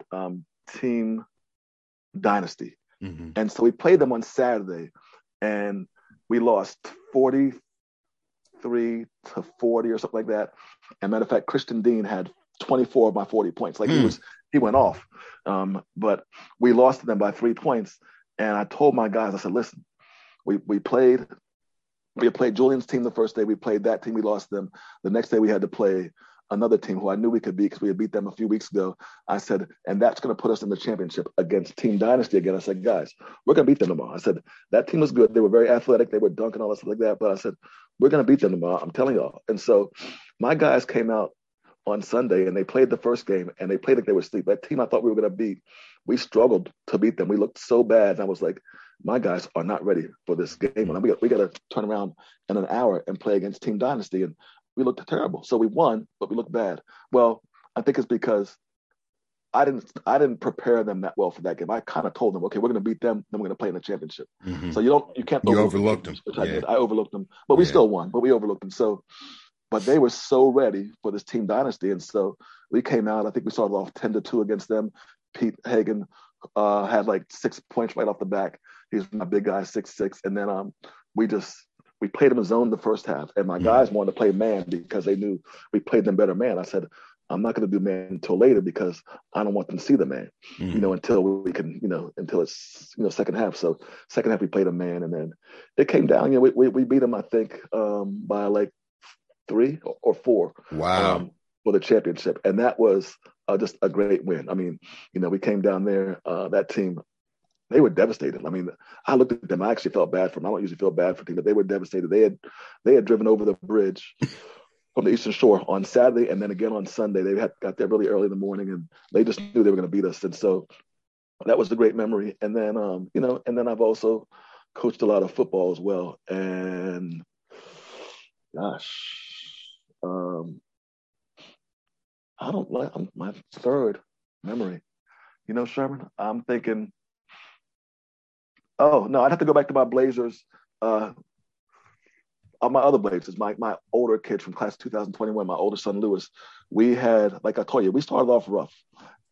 Team Dynasty. Mm-hmm. And so we played them on Saturday, and we lost 43-40 or something like that. And matter of fact, Christian Dean had 24 of my 40 points. Like he went off. But we lost to them by 3 points. And I told my guys, I said, listen, we played Julian's team the first day. We played that team. We lost them. The next day we had to play another team who I knew we could beat because we had beat them a few weeks ago. I said, and that's going to put us in the championship against Team Dynasty again. I said, guys, we're going to beat them tomorrow. I said, that team was good. They were very athletic. They were dunking, all that stuff like that. But I said, we're going to beat them tomorrow. I'm telling y'all. And so my guys came out on Sunday and they played the first game and they played like they were asleep. That team I thought we were going to beat, we struggled to beat them. We looked so bad. And I was like, my guys are not ready for this game. And we got to turn around in an hour and play against Team Dynasty. And we looked terrible. So we won, but we looked bad. Well, I think it's because I didn't prepare them that well for that game. I kind of told them, okay, we're going to beat them, then we're going to play in the championship. Mm-hmm. So you overlooked them. Which I did. I overlooked them, but we still won, but we overlooked them. So, but they were so ready for this Team Dynasty. And so we came out, I think we started off 10-2 against them. Pete Hagan had like 6 points right off the back. He's my big guy, 6'6". And then we played them in zone the first half, and my guys wanted to play man because they knew we played them better man. I said, I'm not going to do man until later because I don't want them to see the man, mm-hmm. you know, until we can, you know, until it's, you know, second half. So second half we played a man, and then it came down. You know, we beat them, I think, by like 3 or 4. Wow. For the championship. And that was just a great win. I mean, you know, we came down there, that team, they were devastated. I mean, I looked at them. I actually felt bad for them. I don't usually feel bad for teams, but they were devastated. They had driven over the bridge from the Eastern Shore on Saturday, and then again on Sunday. They had got there really early in the morning, and they just knew they were going to beat us. And so that was a great memory. And then, you know, and then I've also coached a lot of football as well. And gosh, I don't like my third memory. You know, Sherman, I'm thinking. Oh, no, I'd have to go back to my Blazers, my other Blazers, my older kids from class 2021, my older son, Lewis. We had, like I told you, we started off rough.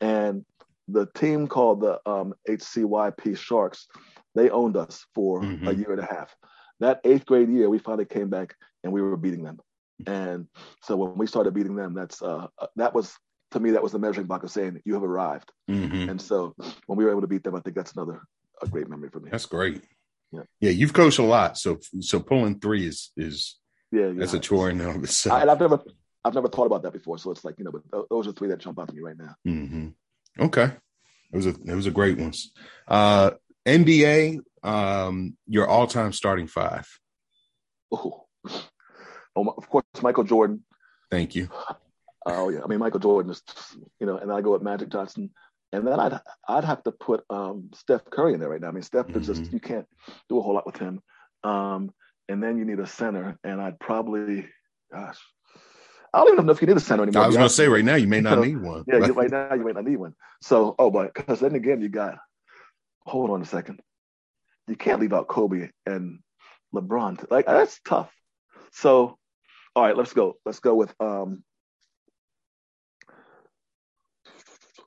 And the team called the HCYP Sharks, they owned us for mm-hmm. a year and a half. That eighth grade year, we finally came back and we were beating them. And so when we started beating them, that was, to me, that was the measuring block of saying, you have arrived. Mm-hmm. And so when we were able to beat them, I think that's a great memory for me. That's great. Yeah, you've coached a lot, so pulling three is that's a tour in and of itself. And I've never thought about that before, so it's like, you know, but those are three that jump out to me right now. Mm-hmm. Okay, it was a great ones. NBA, your all time starting five. Of course, Michael Jordan. Thank you. Oh yeah, I mean Michael Jordan is, you know, and I go with Magic Johnson. And then I'd have to put Steph Curry in there right now. I mean, Steph is just, you can't do a whole lot with him. And then you need a center. And I'd probably, gosh, I don't even know if you need a center anymore. I was going to say right now, you may not need one. Yeah, right now you may not need one. So, because then again, you got, hold on a second. You can't leave out Kobe and LeBron. Like, that's tough. So, all right, let's go. Let's go with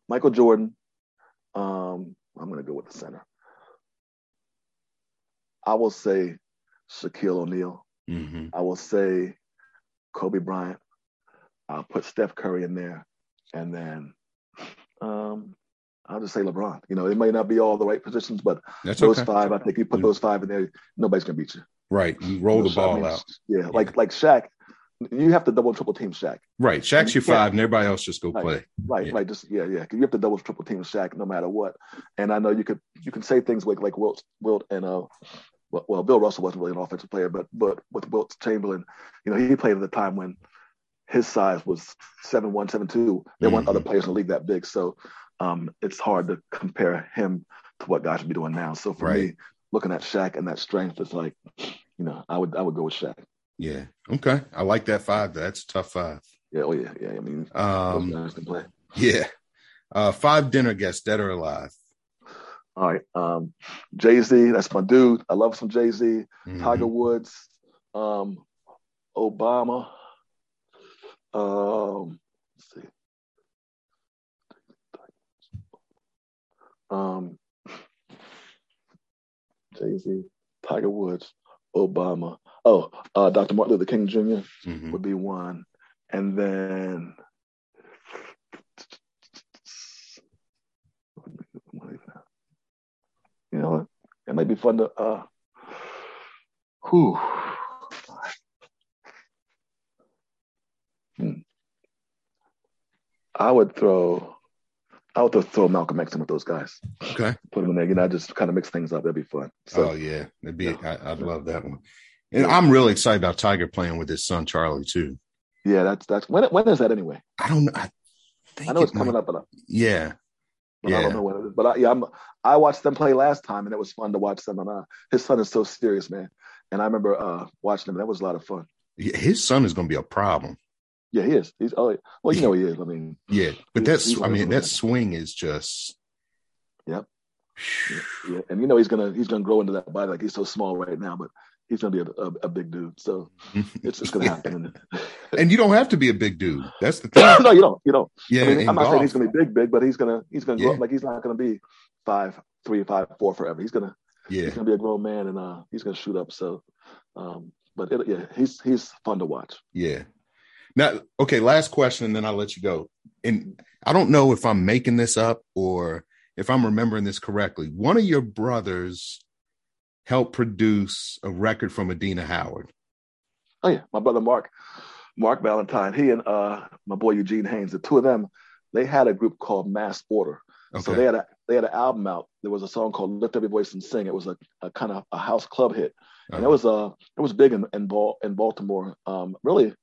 Michael Jordan. I'm going to go with the center. I will say Shaquille O'Neal. Mm-hmm. I will say Kobe Bryant. I'll put Steph Curry in there. And then I'll just say LeBron. You know, it may not be all the right positions, but those five, I think you put those five in there, nobody's going to beat you. Right. You roll the ball out. Yeah, like Shaq. You have to double, triple team Shaq. Right. Shaq's your five, and everybody else just go play. Right. Yeah. Right. Just you have to double, triple team Shaq no matter what. And I know you can say things like Wilt and Bill Russell wasn't really an offensive player, but with Wilt Chamberlain, you know, he played at a time when his size was 7'1", 7'2". There weren't other players in the league that big, so it's hard to compare him to what guys should be doing now. So for me, looking at Shaq and that strength is like, you know, I would go with Shaq. Yeah. Okay. I like that five. That's a tough five. Yeah. Oh yeah. Yeah. I mean, those guys can play. Yeah. Five dinner guests, dead or alive. All right. Jay-Z. That's my dude. I love some Jay-Z. Mm-hmm. Tiger Woods. Obama. Let's see. Jay-Z. Tiger Woods. Obama. Dr. Martin Luther King Jr. Mm-hmm. would be one. And then you know, it might be fun to I would throw Malcolm X in with those guys. Okay. Put them in there, you know, just kind of mix things up. That'd be fun. So, I'd love that one. And I'm really excited about Tiger playing with his son Charlie too. Yeah, that's when is that anyway? I don't know. I know it's coming up, but I don't know when it is. But I watched them play last time, and it was fun to watch them. And his son is so serious, man. And I remember watching him. That was a lot of fun. Yeah, his son is going to be a problem. Yeah, he is. He's you know, he is. I mean, but that swing is just. Yep. Yeah, and you know he's gonna grow into that body. Like, he's so small right now, but he's gonna be a big dude. So it's just gonna happen. And you don't have to be a big dude. That's the thing. No, you don't. Yeah, I mean, I'm not saying he's gonna be big, but he's gonna grow up. Like, he's not gonna be 5'3", 5'4" forever. He's gonna be a grown man, and he's gonna shoot up. So, but he's fun to watch. Yeah. Now, okay, last question, and then I'll let you go. And I don't know if I'm making this up or if I'm remembering this correctly. One of your brothers helped produce a record from Adina Howard. Oh, yeah. My brother, Mark Valentine, he and my boy, Eugene Haynes, the two of them, they had a group called Mass Order. Okay. So they had an album out. There was a song called Lift Every Voice and Sing. It was a kind of a house club hit. And it was big in Baltimore. Really,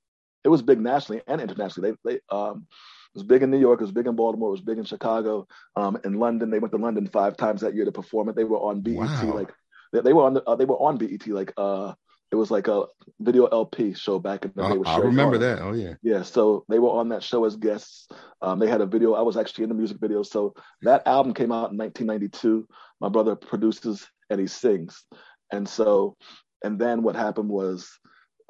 it was big nationally and internationally. It was big in New York. It was big in Baltimore. It was big in Chicago. In London, they went to London 5 times that year to perform it. They were on BET. Wow. Like they were on BET. Like it was like a video LP show back in the day. I remember that. Oh, yeah. Yeah. So they were on that show as guests. They had a video. I was actually in the music video. So that album came out in 1992. My brother produces and he sings. And so, and then what happened was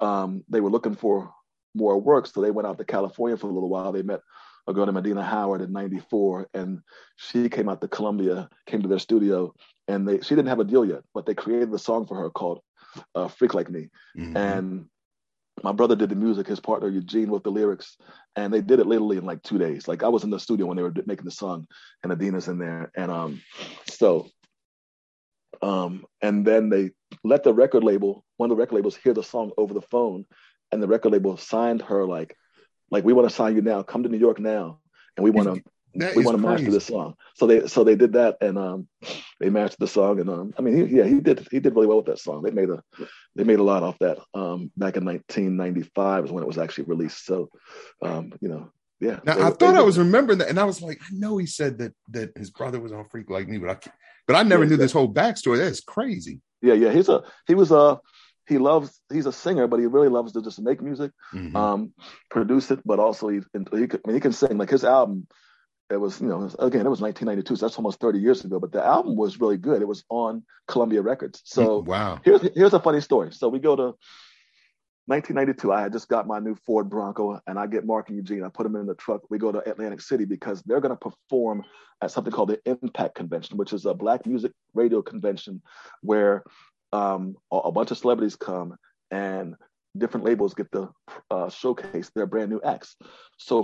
they were looking for more work. So they went out to California for a little while. They met a girl named Adina Howard in 94. And she came out to Columbia, came to their studio. And she didn't have a deal yet, but they created a song for her called Freak Like Me. Mm-hmm. And my brother did the music, his partner Eugene with the lyrics, and they did it literally in like 2 days. Like I was in the studio when they were making the song, and Adina's in there. And and then they let the record label, one of the record labels, hear the song over the phone, and the record label signed her like we want to sign you now, come to New York now, and we want to master this song. So they did that, and they mastered the song, and I mean, he did really well with that song. They made a lot off that. Back in 1995 is when it was actually released. So, yeah. Now I was remembering that, and I was like, I know he said that his brother was on Freak Like Me, but I never knew this whole backstory. That's crazy. Yeah. He's a singer, but he really loves to just make music, produce it, but also he can sing. Like his album. It was, again, it was 1992, so that's almost 30 years ago, but the album was really good. It was on Columbia Records. So wow. Here's a funny story. So we go to 1992. I had just got my new Ford Bronco, and I get Mark and Eugene. I put them in the truck. We go to Atlantic City because they're going to perform at something called the Impact Convention, which is a black music radio convention where a bunch of celebrities come and different labels get to showcase their brand new acts. So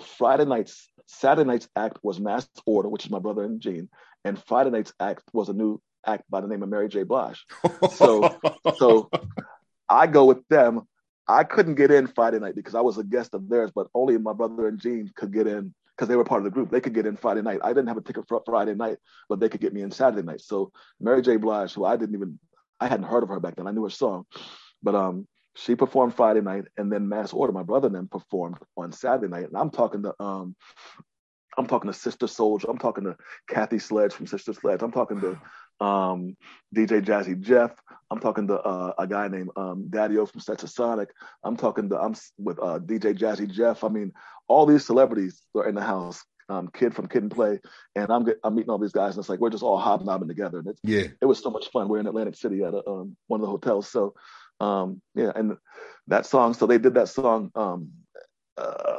Saturday night's act was Mass Order, which is my brother and Gene, and Friday night's act was a new act by the name of Mary J. Blige. So I go with them. I couldn't get in Friday night because I was a guest of theirs, but only my brother and Gene could get in because they were part of the group. They could get in Friday night. I didn't have a ticket for Friday night, but they could get me in Saturday night. So Mary J. Blige, who I hadn't heard of her back then. I knew her song, but she performed Friday night, and then Mass Order, my brother, and them performed on Saturday night. And I'm talking to Sister Soldier. I'm talking to Kathy Sledge from Sister Sledge. I'm talking to DJ Jazzy Jeff. I'm talking to a guy named Daddy-O from Setsasonic. I'm with DJ Jazzy Jeff. I mean, all these celebrities are in the house. Kid from Kid and Play, and I'm meeting all these guys, and it's like we're just all hobnobbing together. And it was so much fun. We're in Atlantic City at one of the hotels, so. And that song, so they did that song,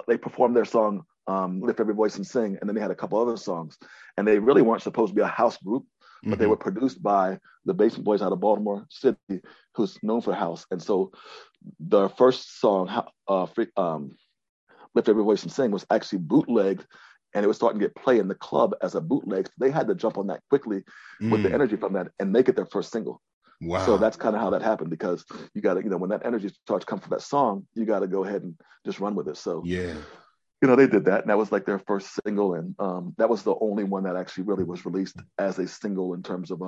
they performed their song, Lift Every Voice and Sing, and then they had a couple other songs, and they really weren't supposed to be a house group, but they were produced by the Basement Boys out of Baltimore City, who's known for house. And so the first song, Lift Every Voice and Sing, was actually bootlegged, and it was starting to get play in the club as a bootleg, so they had to jump on that quickly with the energy from that and make it their first single. Wow. So that's kind of how that happened, because you got to, when that energy starts coming from that song, you got to go ahead and just run with it. So, they did that. And that was like their first single. And that was the only one that actually really was released as a single in terms of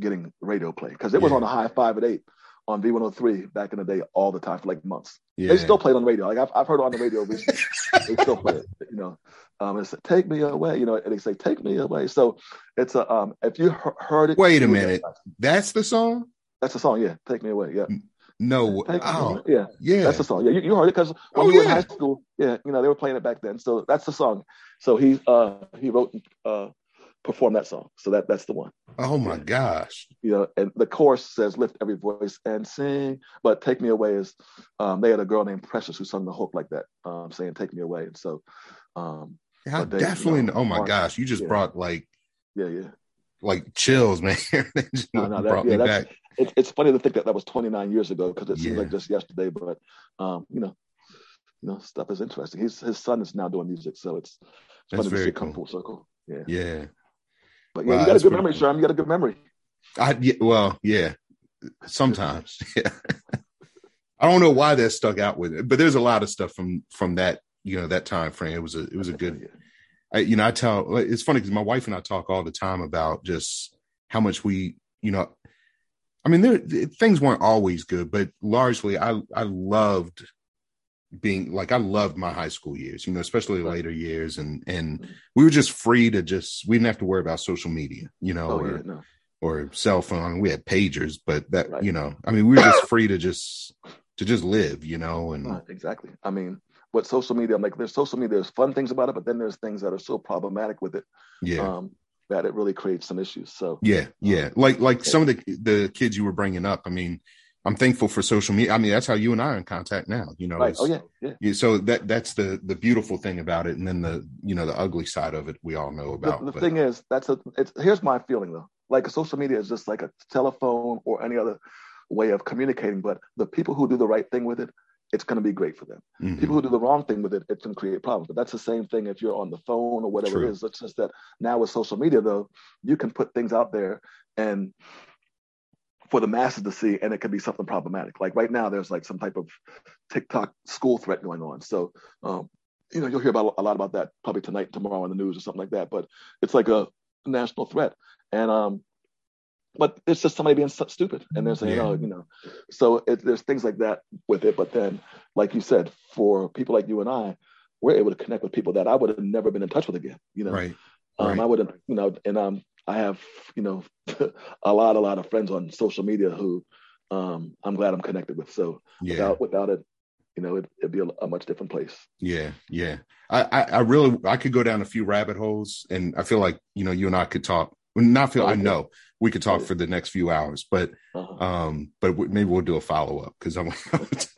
getting radio play, because it was on a high 5 at 8 on V103 back in the day all the time for like months. Yeah. They still played on the radio. Like I've heard it on the radio. They still play it, it's Take Me Away, and they say, Take Me Away. So it's a, if you heard it. Wait a minute. That's the song? That's the song. Yeah. Take Me Away. Yeah. No. Oh, yeah. Yeah. That's the song. Yeah. You heard it because when we were in high school, they were playing it back then. So that's the song. So he wrote and performed that song. So that's the one. Oh my gosh. And the chorus says, Lift Every Voice and Sing, but Take Me Away is, they had a girl named Precious who sung the hook like that, saying, Take Me Away. And so, yeah, definitely. Oh my gosh, you just brought like chills, man. Brought me back. It's funny to think that was 29 years ago because it seems like just yesterday. But you know, stuff is interesting. His son is now doing music, so it's fun to see it come full circle. Yeah. Yeah. But yeah, wow, you got a good memory, Sherm. You got a good memory. Yeah. Sometimes. Yeah. I don't know why that stuck out with it, but there's a lot of stuff from that, you know, that time frame. It was a good, you know, it's funny because my wife and I talk all the time about just how much we, you know, I mean, things weren't always good, but largely I loved being like, I loved my high school years, you know, especially later years. And we were just free to we didn't have to worry about social media, you know, or cell phone. We had pagers, but that, you know, I mean, we were just free to just live, you know, and exactly. I mean, with social media, I'm like, there's social media, there's fun things about it, but then there's things that are so problematic with it, that it really creates some issues. So some of the kids you were bringing up. I mean, I'm thankful for social media. I mean, that's how you and I are in contact now. You know, so that's the beautiful thing about it, and then the you know the ugly side of it we all know about. The thing is, here's my feeling though. Like social media is just like a telephone or any other way of communicating, but the people who do the right thing with it, it's going to be great for them. Mm-hmm. People who do the wrong thing with it, it's going to create problems. But that's the same thing if you're on the phone or whatever it is. It's just that now with social media, though, you can put things out there and for the masses to see, and it could be something problematic. Like right now, there's like some type of TikTok school threat going on. So, you know, you'll hear about a lot about that probably tonight, tomorrow on the news or something like that. But it's like a national threat. And but it's just somebody being stupid, and they're saying, "Oh, you know." So there's things like that with it. But then, like you said, for people like you and I, we're able to connect with people that I would have never been in touch with again. You know, I would have, you know, and I have, you know, a lot of friends on social media who I'm glad I'm connected with. So without it, you know, it'd be a much different place. Yeah. I could go down a few rabbit holes, and I feel like you know you and I could talk. I know we could talk for the next few hours, but maybe we'll do a follow up because I want to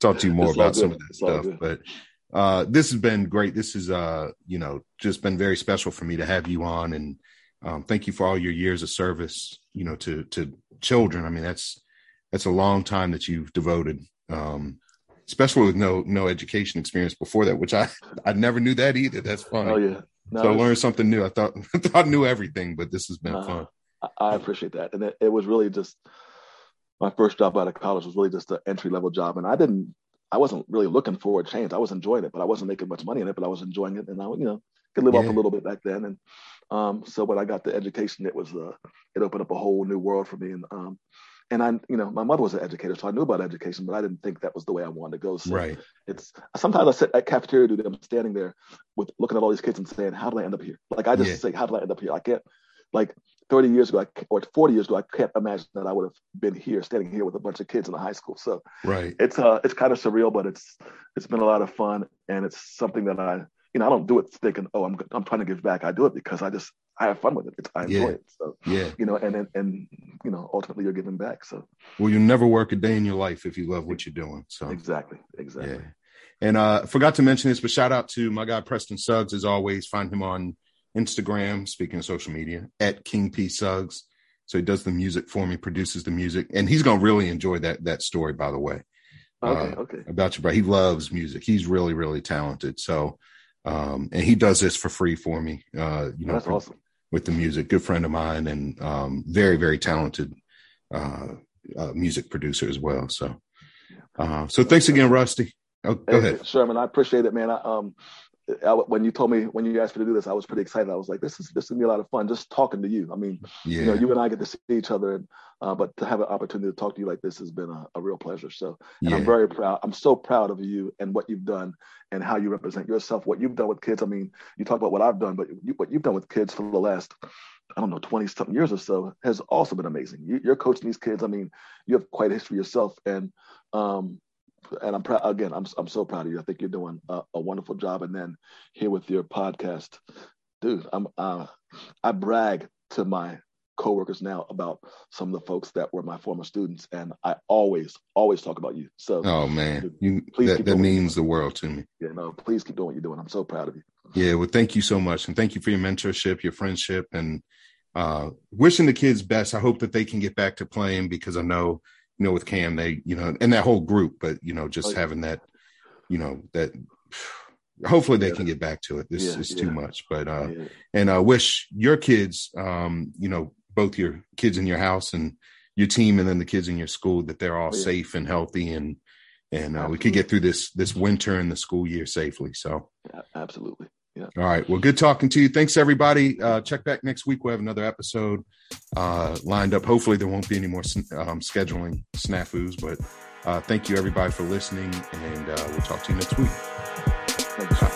talk to you more about some of that stuff. But this has been great. This is you know just been very special for me to have you on, and thank you for all your years of service. You know to children. I mean that's a long time that you've devoted, especially with no education experience before that, which I never knew that either. That's funny. Oh yeah. No, so I learned something new. I thought I knew everything, but this has been fun. I appreciate that. And it was really just my first job out of college was really just an entry-level job. And I wasn't really looking for a change. I was enjoying it, but I wasn't making much money in it, but I was enjoying it. And I, you know, could live off a little bit back then. And so when I got the education, it opened up a whole new world for me. And I, you know, my mother was an educator, so I knew about education, but I didn't think that was the way I wanted to go. So it's sometimes I sit at cafeteria duty, I'm standing there with looking at all these kids and saying, how did I end up here? Like, I just say, how did I end up here? I can't, like 30 years ago or 40 years ago, I can't imagine that I would have been here, standing here with a bunch of kids in the high school. So it's kind of surreal, but it's been a lot of fun. And it's something that I, you know, I don't do it thinking, oh, I'm trying to give back. I do it because I have fun with it. I enjoy it. So, you know, and you know, ultimately you're giving back. So, well, you'll never work a day in your life if you love what you're doing. So exactly. Yeah. And forgot to mention this, but shout out to my guy, Preston Suggs, as always. Find him on Instagram, speaking of social media, at King P Suggs. So he does the music for me, produces the music, and he's going to really enjoy that story, by the way, about you, bro. He loves music. He's really, really talented. So, and he does this for free for me, you know, that's awesome. With the music, good friend of mine, and very, very talented music producer as well. So, so thanks again, Rusty. Oh, go ahead, Sherman. I appreciate it, man. When you told me, when you asked me to do this, I was pretty excited. I was like, this is gonna be a lot of fun just talking to you. I mean, you know, you and I get to see each other, and but to have an opportunity to talk to you like this has been a real pleasure. So, and I'm very proud. I'm so proud of you and what you've done and how you represent yourself, what you've done with kids. I mean, you talk about what I've done, but what you've done with kids for the last, I don't know, 20 something years or so has also been amazing. You're coaching these kids. I mean, you have quite a history yourself, and I'm proud. Again, I'm so proud of you. I think you're doing a wonderful job. And then here with your podcast, dude, I brag to my coworkers now about some of the folks that were my former students, and I always talk about you. So, oh man, dude, that means the world to me. Yeah, no, please keep doing what you're doing. I'm so proud of you. Yeah, well, thank you so much, and thank you for your mentorship, your friendship, and wishing the kids best. I hope that they can get back to playing because I know. You know, with Cam, they, you know, and that whole group, but, you know, just having that you know, that hopefully they can get back to it. This is too much, but, and I wish your kids, you know, both your kids in your house and your team, and then the kids in your school, that they're all safe and healthy, and we could get through this winter and the school year safely. So absolutely. Yeah. All right. Well, good talking to you. Thanks, everybody. Check back next week. We'll have another episode lined up. Hopefully there won't be any more scheduling snafus, but thank you, everybody, for listening, and we'll talk to you next week. Thanks. Bye.